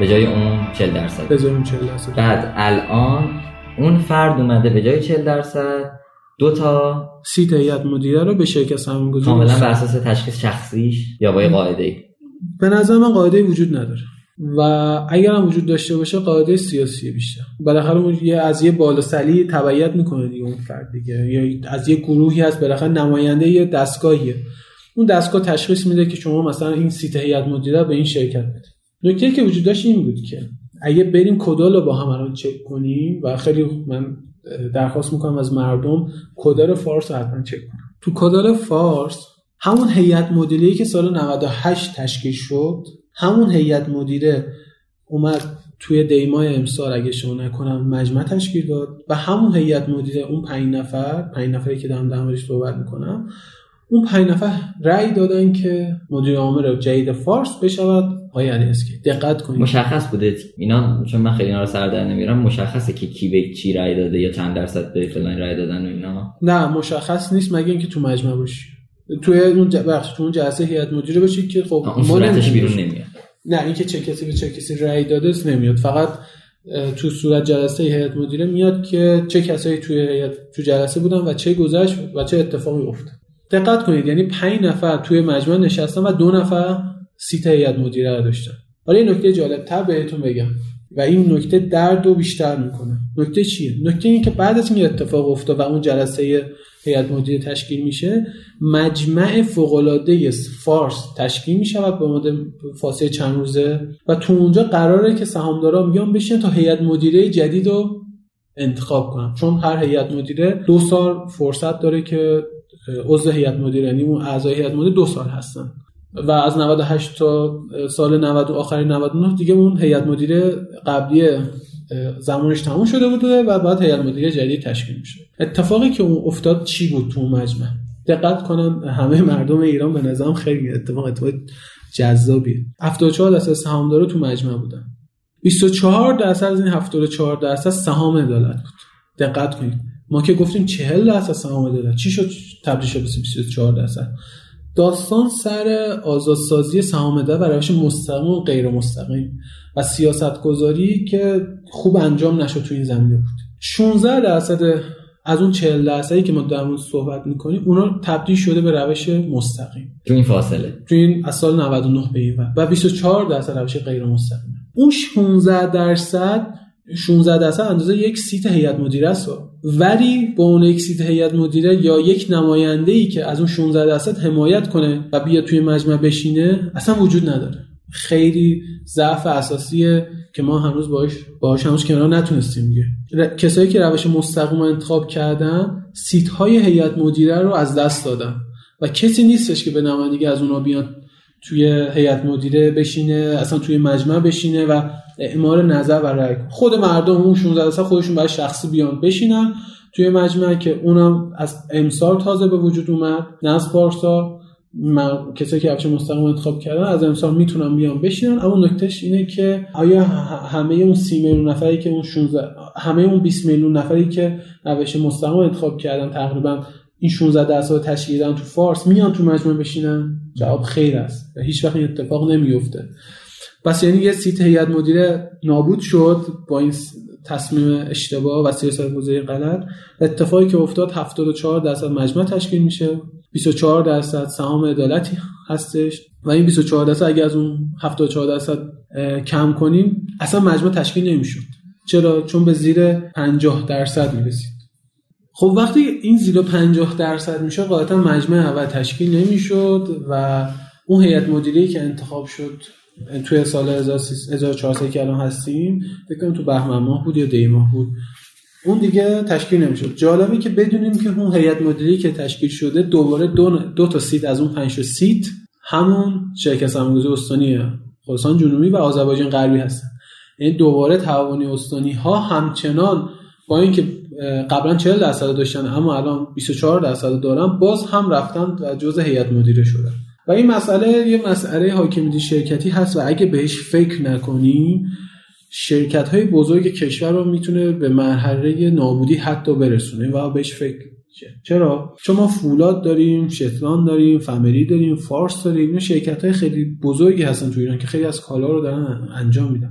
به جای اون چهل درصد به جای اون چهل درصد بعد الان اون فرد اومده به جای چهل درصد دو تا سی تا هیئت مدیره رو به شرکت سرمایه‌گذاری کاملا بر اساس تشخیص شخصیش یا با یه قاعده‌ای. به نظر من قاعده‌ای وجود نداره و اگر هم وجود داشته باشه قاعده سیاسی بیشتر. بالاخره اون یه از یه بالاسلی تبعیت می‌کنه دیگه اون فرد دیگه، یا از یه گروهی از بالاخره نماینده یه دستگاهیه. اون دستگاه تشخیص میده که شما مثلا این سی تا هیئت مدیره به این شرکت بده. نکته که وجود داشت این بود که اگه بریم کدا رو با هم الان چک کنیم و خیلی من درخواست میکنم از مردم کدا فارس رو حتما چک کنن. تو کدا فارس همون هیئت مدیره‌ای که سال نود و هشت تشکیل شد، همون هیئت مدیره اومد توی دیمای امسال اگه شما نکنم مجمع تشکیل داد و همون هیئت مدیره اون پنج نفر، پنج نفری که دارم در موردش صحبت میکنم، اون پنج نفر رأی دادن که مدیر عامل جدید فارس بشود آقای علی عسکری. دقت کنید. مشخص بوده اینا، چون من خیلی اینا رو سر در نمیارم، مشخصه که کی به چی رأی داده یا چند درصد به فلان رأی دادن و اینا؟ نه مشخص نیست، مگه اینکه تو مجمع باشی، توی اون بخش تو اون جلسه هیئت مدیره باشی که خب ما نمیشه بیرون نمیاد. نه اینکه چه کسی به چه کسی رأی داده است نمیاد، فقط تو صورت جلسه هیئت مدیره میاد که چه کسایی توی هیئت تو جلسه بودن و چه گذشت و چه اتفاقی افتاد. دقت کنید، یعنی پنج نفر توی مجمع نشستن و دو نفر سیت هیئت مدیره رو داشتن. حالا این نکته جالب تر بهتون بگم و این نکته دردو بیشتر میکنه. نکته چیه؟ نکته این که بعد از این اتفاق افتاد و اون جلسه هیئت مدیره تشکیل میشه، مجمع فوق‌العاده فارس تشکیل میشه و به مدت فاصله چند روزه و تو اونجا قراره که سهامدارا میان بشن تا هیئت مدیره جدیدو انتخاب کنن، چون هر هیئت مدیره دو سال فرصت داره که عضو هیئت مدیره، یعنی اون اعضای هیئت مدیره دو سال هستن و از نود و هشت تا سال نود و آخر نود و نه دیگه اون هیئت مدیره قبلی زمانش تموم شده بوده و بعد هیئت مدیره جدید تشکیل میشه. اتفاقی که اون افتاد چی بود تو مجمع؟ دقت کنم همه مردم ایران به نظام خیلی اتفاق اتفاق جذابیه. هفتاد و چهار درصد سهامدارا تو مجمع بودن. بیست و چهار درصد از این هفتاد و چهار درصد سهام عدالت بود. دقت کنید. ما که گفتیم چهل درصد سهام عدالت. چی شد تبدیل شد به بیست و چهار درصد؟ داستان سر آزادسازی سهام عدالت و روش مستقیم و غیر مستقیم و سیاستگذاری که خوب انجام نشد تو این زمینه بود. شانزده درصد از اون چهل درصدی که ما در مورد صحبت می‌کنیم اونا تبدیل شده به روش مستقیم تو این فاصله، تو این از سال نود و نه به این و بیست و چهار درصد روش غیر مستقیم. اون شانزده درصد شانزده درصد اندازه یک سیت هیئت مدیره است، ولی با اون یک سیت هیئت مدیره یا یک نماینده‌ای که از اون شانزده درصد حمایت کنه و بیا توی مجمع بشینه اصلا وجود نداره. خیلی ضعف اساسیه که ما هنوز باهاش باهاش هنوز کنار نتونستیم دیگه. ر... کسایی که روش مستقیم انتخاب کردن سیت‌های هیئت مدیره رو از دست دادن و کسی نیستش که به نمایندگی از اونها بیان توی هیئت مدیره بشینه، اصلا توی مجمع بشینه و اعمال نظر و رأی. خود مردم اون شانزده درصد خودشون برای شخصی بیان بشینن توی مجمع که اونم از امسال تازه به وجود اومد، نه از پارسا. ما کسایی که افشین مستقیم انتخاب کردن از امسال میتونن بیان بشینن. اما نکتهش اینه که آیا همه اون سی میلیون نفری که اون شانزده همه اون بیست میلیون نفری که روش مستقیم انتخاب کردن تقریبا این شانزده درصد تشکیل دادن تو فارس میان تو مجمع بشینن؟ جواب خیر است و هیچ وقت این اتفاق نمیفته. پس یعنی یه سیت هیئت مدیره نابود شد با این تصمیم اشتباه و سیاست‌گذاری غلط. اتفاقی که افتاد هفتاد و چهار درصد مجمع تشکیل میشه، بیست و چهار درصد سهام عدالتی هستش و این بیست و چهار درصد اگه از اون هفتاد و چهار درصد کم کنیم اصلا مجمع تشکیل نمیشد. چرا؟ چون به زیر پنجاه درصد میرسید. خب وقتی این زیر پنجاه درصد میشه قاعدتا مجمع اول تشکیل نمیشد و اون هیئت مدیره‌ای که انتخاب شد توی سال هزار و چهارصد که الان هستیم فکر کنم تو بهمن ماه بود یا دی ماه بود، اون دیگه تشکیل نمیشد. جالبه که بدونیم که اون هیئت مدیری که تشکیل شده دوباره دو, دو تا سیت از اون پنج سیت همون شرکت سهام‌گذاری استانی خراسان جنوبی و آذربایجان غربی هستن. یعنی دوباره تعاونی استانی ها همچنان با اینکه قبلا چهل درصد داشتن اما الان بیست و چهار درصد دارن باز هم رفتن و جزء هیئت مدیره شدن. و این مسئله یه مسئله حاکمیت شرکتی هست و اگه بهش فکر نکنیم شرکت‌های بزرگ کشور رو میتونه به مرحله نابودی حتی برسونه و بهش فکر شه. چرا؟ چون ما فولاد داریم، شتران داریم، فملی داریم، فارس داریم. این شرکت‌های خیلی بزرگی هستن تو ایران که خیلی از کالا رو دارن انجام میدن.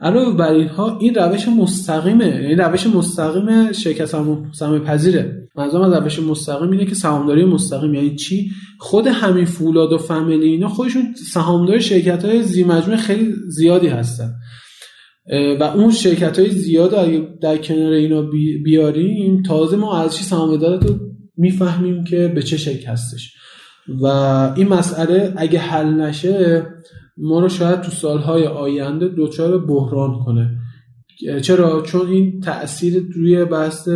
علاوه بر اینها این روش مستقیمه، یعنی روش مستقیم شرکت سهام پذیره. منظورم از روش مستقیم اینه که سهامداری مستقیم یعنی چی؟ خود همین فولاد و فملی اینا خودشون سهامدار شرکت‌های زیرمجموعه خیلی زیادی هستن و اون شرکت‌های زیاد اگه در کنار اینا بیاریم تازه ما ارزش سهام عدالت رو میفهمیم که به چه شکل هستش. و این مسئله اگه حل نشه ما رو شاید تو سالهای آینده دوچار بحران کنه. چرا؟ چون این تأثیر روی بحث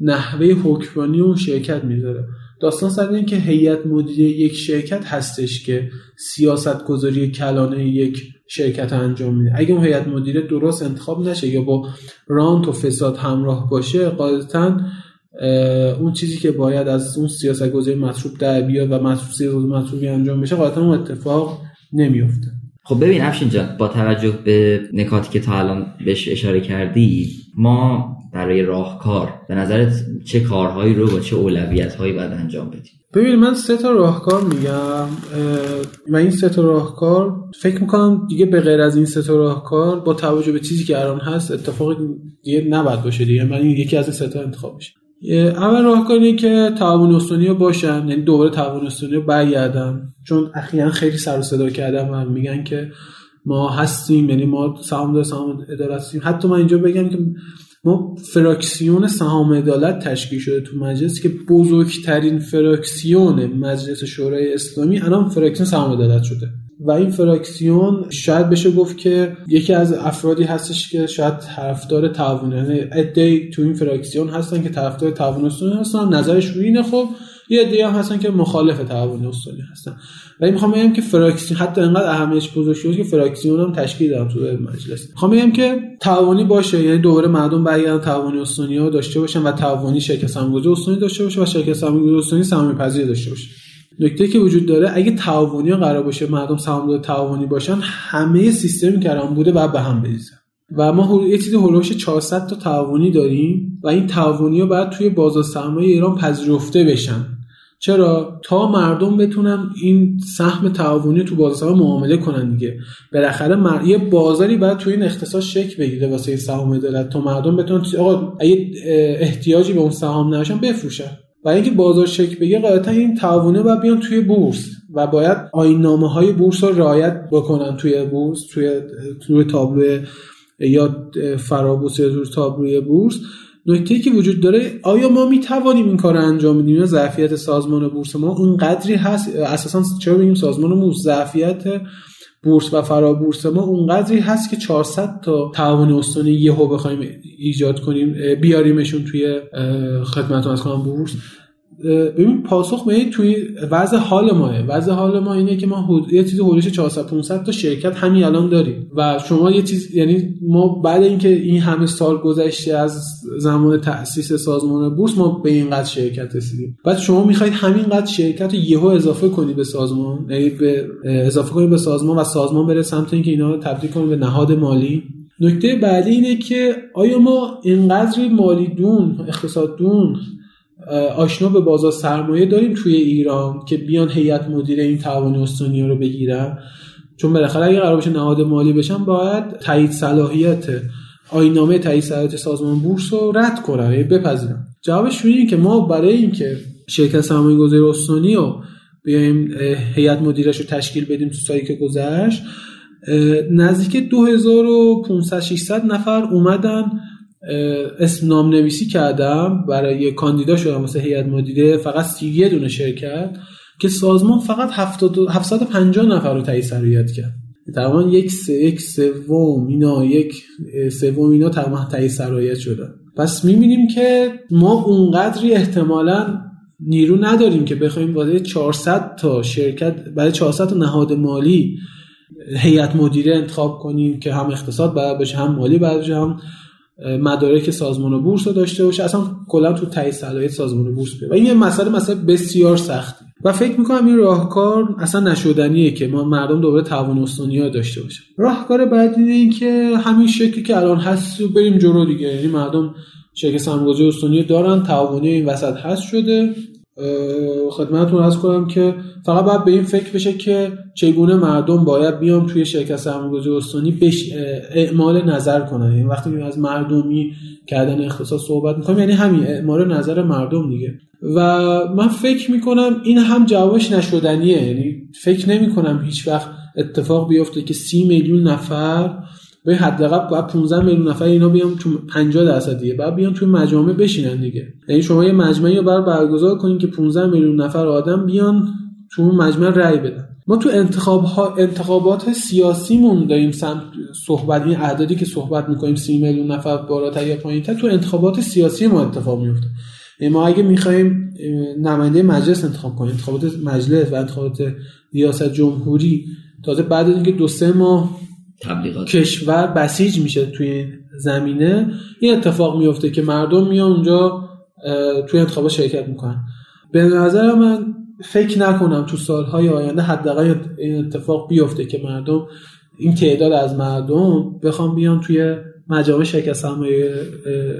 نحوه حکمرانی اون شرکت میذاره. داستان سر اینه که هیئت مدیره یک شرکت هستش که سیاستگذاری کلانه یک شرکت انجام میده. اگه اون هیئت مدیره درست انتخاب نشه یا با رانت و فساد همراه باشه، غالباً اون چیزی که باید از اون سیاستگذاری مطلوب در بیاد و مطلوب مطلوبی انجام بشه، غالباً اون اتفاق نمیفته. خب ببین افشین جان، با توجه به نکاتی که تا الان بهش اشاره کردی، ما برای راهکار به نظرت چه کارهایی رو با چه اولویت‌هایی باید انجام بدیم؟ ببین من سه تا راهکار میگم و این سه تا راهکار فکر میکنم دیگه به غیر از این سه تا راهکار با توجه به چیزی که الان هست اتفاق دیگه نباید باشه دیگه. من یکی از این سه تا انتخاب میشه. اول راهکار اینه که تعاون استونی‌ها باشن، یعنی دوباره تعاون استونی‌ها برگردن، چون اخیراً خیلی سر و صدا کردم و میگن که ما هستیم، یعنی ما سهامدار سهام عدالت هستیم. حتی من اینجا بگم که ما فراکسیون سهام عدالت تشکیل شده تو مجلس که بزرگترین فراکسیون مجلس شورای اسلامی الان فراکسیون سهام عدالت شده و این فراکسیون شاید بشه گفت که یکی از افرادی هستش که شاید طرفدار تعاون، یعنی عده‌ای تو این فراکسیون هستن که طرفدار تعاون اصولی هستن، نظرش رو اینه. خب یه عده‌ای هم هستن که مخالف تعاون اصولی هستن. ولی میخوام بگم که فراکسیون حتی انقدر اهمیتش بزرگ شده که فراکسیون هم تشکیل دادم تو مجلس. میخوام بگم که تعاونی باشه، یعنی دوباره مردم برگردن تعاون اصولی رو داشته باشن و تعاونی شرکت سهام‌گذاری اصولی داشته باشه و شرکت سهام‌گذاری اصولی سهام‌پذیر داشته باشه. نکته که وجود داره اگه تعاونی قرار باشه مردم سهامدار تعاونی باشن، همه سیستمی که الان بوده بعد به هم بریزه و ما یه چیزی هولوش چهارصد تا تعاونی داریم و این تعاونی‌ها باید توی بازار سرمایه ایران پذیرفته بشن. چرا؟ تا مردم بتونن این سهم تعاونی تو بازار سهام معامله کنن دیگه. بالاخره مر... یه بازاری باید تو این اختصاص شکل بگیره واسه این سهام عدالت تا مردم بتونن آقا اگه احتیاجی به اون سهام نباشن بفروشن. برای اینکه بازار شکل بگیره غالبا این تعاونه باید بیان توی بورس و باید آیین‌نامه‌های بورس رو رعایت بکنن توی بورس، توی توی تابلو یا فرابورس یا توی تابلوی بورس. نکته‌ای که وجود داره آیا ما می‌توانیم این کار رو انجام بدیم یا ظرفیت سازمان بورس ما اونقدری هست؟ اساساً چرا میگیم سازمان بورس؟ ظرفیت بورس و فرابورس ما اونقدری هست که چهارصد تا تعاون استانی یهو بخوایم ایجاد کنیم بیاریمشون توی خدمتتون از کنم بورس. ببین پاسخ به توی وضع حال ماه وضع حال ما اینه که ما حد... یه چیزی حدود چهارصد پانصد تا شرکت همین الان داریم و شما یه چیز، یعنی ما بعد اینکه این همه سال گذشته از زمان تأسیس سازمان بورس ما به اینقدر شرکت رسیدیم، بعد شما می‌خواید همینقدر شرکت رو یهو اضافه کنید به سازمان، یعنی به اضافه کنید به سازمان و سازمان بره سمت اینکه اینا رو تبدیل کنید به نهاد مالی. نکته بعدی اینه که آیا ما اینقدر مالی دون، اقتصاد دون، آشنا به بازار سرمایه داریم توی ایران که بیان هیئت مدیره این تعاون استونی‌ها رو بگیرن؟ چون بالاخره اگه قرار باشه نهاد مالی بشن باید تایید صلاحیت آیین‌نامه تایید صلاحیت سازمان بورس رو رد کنن، بپذیرن. جوابش اینه که ما برای اینکه شرکت سرمایه‌گذاری استونی رو بیایم هیئت مدیرش رو تشکیل بدیم تو سالی که گذشت نزدیک دو هزار و پانصد ششصد نفر اومدن اسم نام نویسی کردم برای کاندیدا شدم واسه هیئت مدیره فقط سی و یک دونه شرکت که سازمان فقط هفتاد و هفتصد و پنجاه نفر رو تایید صلاحیت کرد. تقریبا یک سه یک سوم اینا یک سوم اینا تمام تایید صلاحیت شدن. پس می‌بینیم که ما اونقدری احتمالاً نیرو نداریم که بخوایم واسه چهارصد تا شرکت، برای چهارصد تا نهاد مالی هیئت مدیره انتخاب کنیم که هم اقتصاد باید باشه، هم مالی باید باشه، هم مدارک سازمان و بورس رو داشته باشه، اصلا کلا تو تایید صلاحیت سازمان و بورس بیاد. و این یه مسئله مسئله بسیار سخته و فکر میکنم این راهکار اصلا نشدنیه که ما مردم دوباره تعاون استونی‌ها داشته باشه. راهکار بعدی اینه که همین شکلی که الان هست رو بریم جلو دیگه، یعنی مردم شرکت سهام‌گذاری استونی دارن، تعاونی این وسط هست شده. خدمتتون عرض کنم که فقط باید به این فکر بشه که چگونه مردم باید بیام توی شرکت سهام‌گذاری استانی اعمال نظر کنن. این وقتی که از مردمی کردن اختصاص صحبت می‌کنیم یعنی همین اعمال نظر مردم دیگه. و من فکر می‌کنم این هم جوابش نشدنیه، یعنی فکر نمی‌کنم هیچ وقت اتفاق بیفته که سی میلیون نفر به حداقل باید پانزده میلیون نفر اینا بیان تو پنجاه درصد دیگه بعد بیان توی مجامع بشینن دیگه. یعنی شما یه مجمعی رو برگزار کنین که پانزده میلیون نفر آدم بیان تو مجمع رأی بدن. ما تو انتخاب ها، انتخابات سیاسیمون داریم سمت صحبت، این اعدادی که صحبت میکنیم سی میلیون نفر بالاتر یا پایینتر تو انتخابات سیاسی ما اتفاق میفته. ما اگه میخوایم نماینده مجلس انتخاب کنیم، انتخابات مجلس و انتخابات ریاست جمهوری، تازه بعد از اینکه دو سه ماه تبلیغات کشور بسیج میشه توی زمینه، این اتفاق میفته که مردم میان اونجا توی انتخابات شرکت میکنن. به نظر من فکر نکنم تو سالهای آینده حداقل این اتفاق بیفته که مردم، این تعداد از مردم بخوام بیان توی مجامع شرکت سرمایه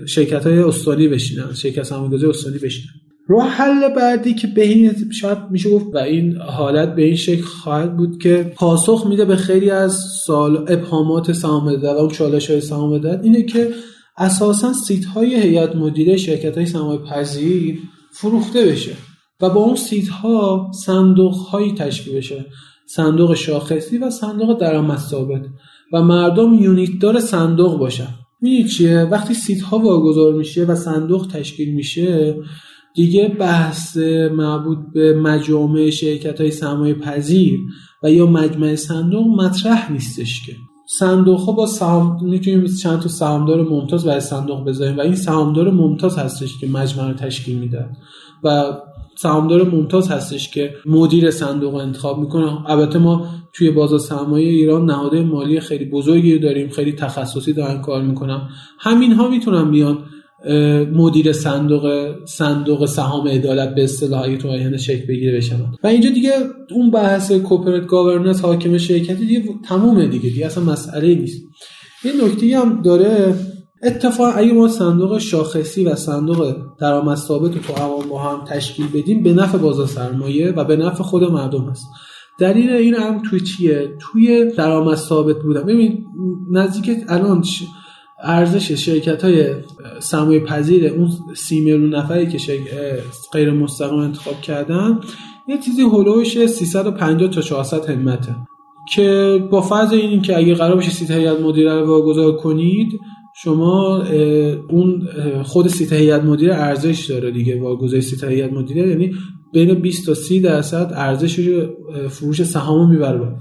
شرکت‌های استانی بشینن، شرکت سرمایه‌گذاری استانی بشینن. راه حل بعدی که به این شاید میشه گفت و این حالت به این شکل خواهد بود که پاسخ میده به خیلی از سال ابهامات سهام‌دار و چالش‌های سهام‌دار، اینه که اساساً سیت‌های هیئت مدیره شرکت‌های سرمایه‌پذیر فروخته بشه و با اون سیت‌ها صندوق‌هایی تشکیل بشه، صندوق شاخصی و صندوق درآمد ثابت، و مردم یونیت دار صندوق باشن. می‌بینی چیه؟ وقتی سیت‌ها واگذار میشه و صندوق تشکیل میشه، دیگه بحث مربوط به مجامع شرکت‌های سرمایه‌پذیر و یا مجمع صندوق مطرح نیستش که. صندوق‌ها با سهام می‌تونیم چند تا سهامدار ممتاز برای صندوق بذاریم و این سهامدار ممتاز هستش که مجمع رو تشکیل میده و سهامدار ممتاز هستش که مدیر صندوق انتخاب میکنه. البته ما توی بازار سرمایه ایران نهادهای مالی خیلی بزرگی داریم، خیلی تخصصی دارن کار میکنن، همینها میتونن بیان مدیر صندوق صندوق سهام عدالت به اصطلاح تو آینده شکل بگیره بشن. و اینجا دیگه اون بحث کورپرات گاورننس حاکم شرکتی دیگه تمومه، دیگه دیگه اصلا مسئله نیست. یه نکته هم داره، اتفاقا اگه ما صندوق شاخصی و صندوق درآمد ثابت رو تو هم با هم تشکیل بدیم به نفع بازار سرمایه و به نفع خود مردم هست. دلیل این هم توی چیه؟ توی درآمد ثابت بودن. ببین نزدیک الان ارزش شرکت‌های سرمایه پذیر اون سی میلیون نفری که شرک... غیر مستقیم انتخاب کردن یه چیزی هولوش سیصد و پنجاه تا چهارصد همته که با فرض این که اگه قرار بشه سیت هیئت مدیره رو واگذار کنید، شما اون خود سیت هیئت مدیره ارزش داره دیگه، واگذاری سیت هیئت مدیره یعنی بین بیست تا سی درصد ارزش فروش سهامو میبره بالا.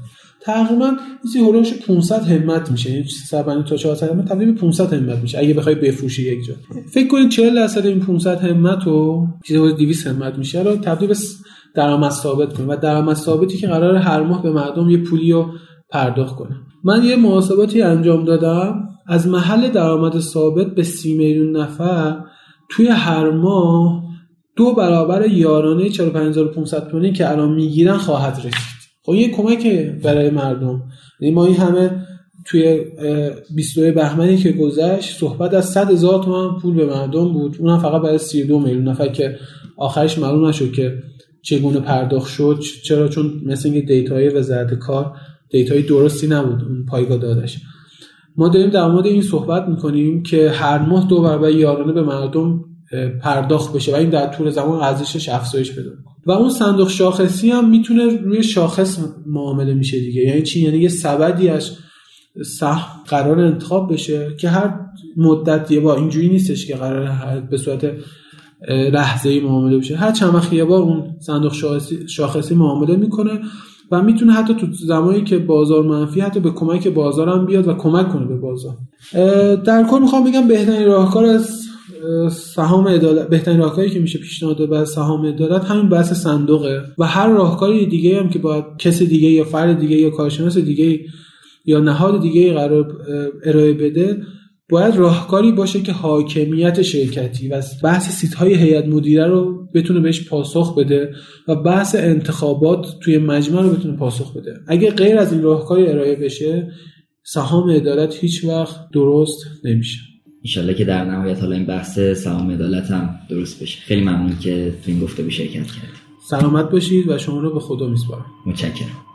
تقریبا این هولوش پانصد همت میشه، یعنی سیصد و پنجاه تا چهارصد همت تبدیل به پانصد همت میشه اگه بخوای بفروشی یک جا. فکر کنید چهل درصد این پانصد همت رو چیزی حدود دویست همت میشه رو تبدیل به درآمد ثابت کنید و درآمد ثابتی که قراره هر ماه به مردم یه پولی رو پرداخت کنه. من یه محاسباتی انجام دادم، از محل درآمد ثابت به سی میلیون نفر توی هر ماه دو برابر یارانه چهل و پنج هزار و پانصد تومانی که الان میگیرن خواهد رسید. خب یه کمک برای مردم. یعنی ما این همه توی بیست و دو بهمنی که گذشت صحبت از صد هزار تومان پول به مردم بود، اونم فقط برای سی و دو میلیون نفر که آخرش معلوم نشد که چگونه پرداخت شد. چرا؟ چون مثلا اینکه دیتاهای وزارت کار دیتاهای درستی نبود اون پایگاه دادش. ما داریم در مورد این صحبت میکنیم که هر ماه دو برابر یارانه به مردم پرداخت بشه و این در طول زمان ارزشش افزایش پیدا کنه. و اون صندوق شاخصی هم میتونه روی شاخص معامله میشه دیگه، یعنی چی؟ یعنی یه سبدی از سهم قرار انتخاب بشه که هر مدت یه بار، اینجوری نیستش که قرار به صورت لحظه‌ای معامله بشه، هر چند وقت یه بار اون صندوق شاخصی شاخصی معامله میکنه و میتونه حتی تو زمانی که بازار منفی حتی به کمک بازار هم بیاد و کمک کنه به بازار. در کل میخوام بگم بهترین راهکار از سهام عدالت، بهترین راهکاری که میشه پیشنهاد داد برای سهام عدالت همین بحث صندوقه و هر راهکاری دیگه هم که باید کسی دیگه یا فرد دیگه یا کارشناس دیگه یا نهاد دیگه قرار ارائه بده، باید راهکاری باشه که حاکمیت شرکتی و بحث سیت‌های هیئت مدیره رو بتونه بهش پاسخ بده و بحث انتخابات توی مجمع رو بتونه پاسخ بده. اگه غیر از این راهکاری ارائه بشه، سهام عدالت هیچ وقت درست نمیشه. انشالله که در نهایت حالا این بحث سهام عدالت هم درست بشه. خیلی ممنون که تو این گفتگو شرکت کردید. سلامت باشید و شما رو به خدا میسپارم. متشکرم.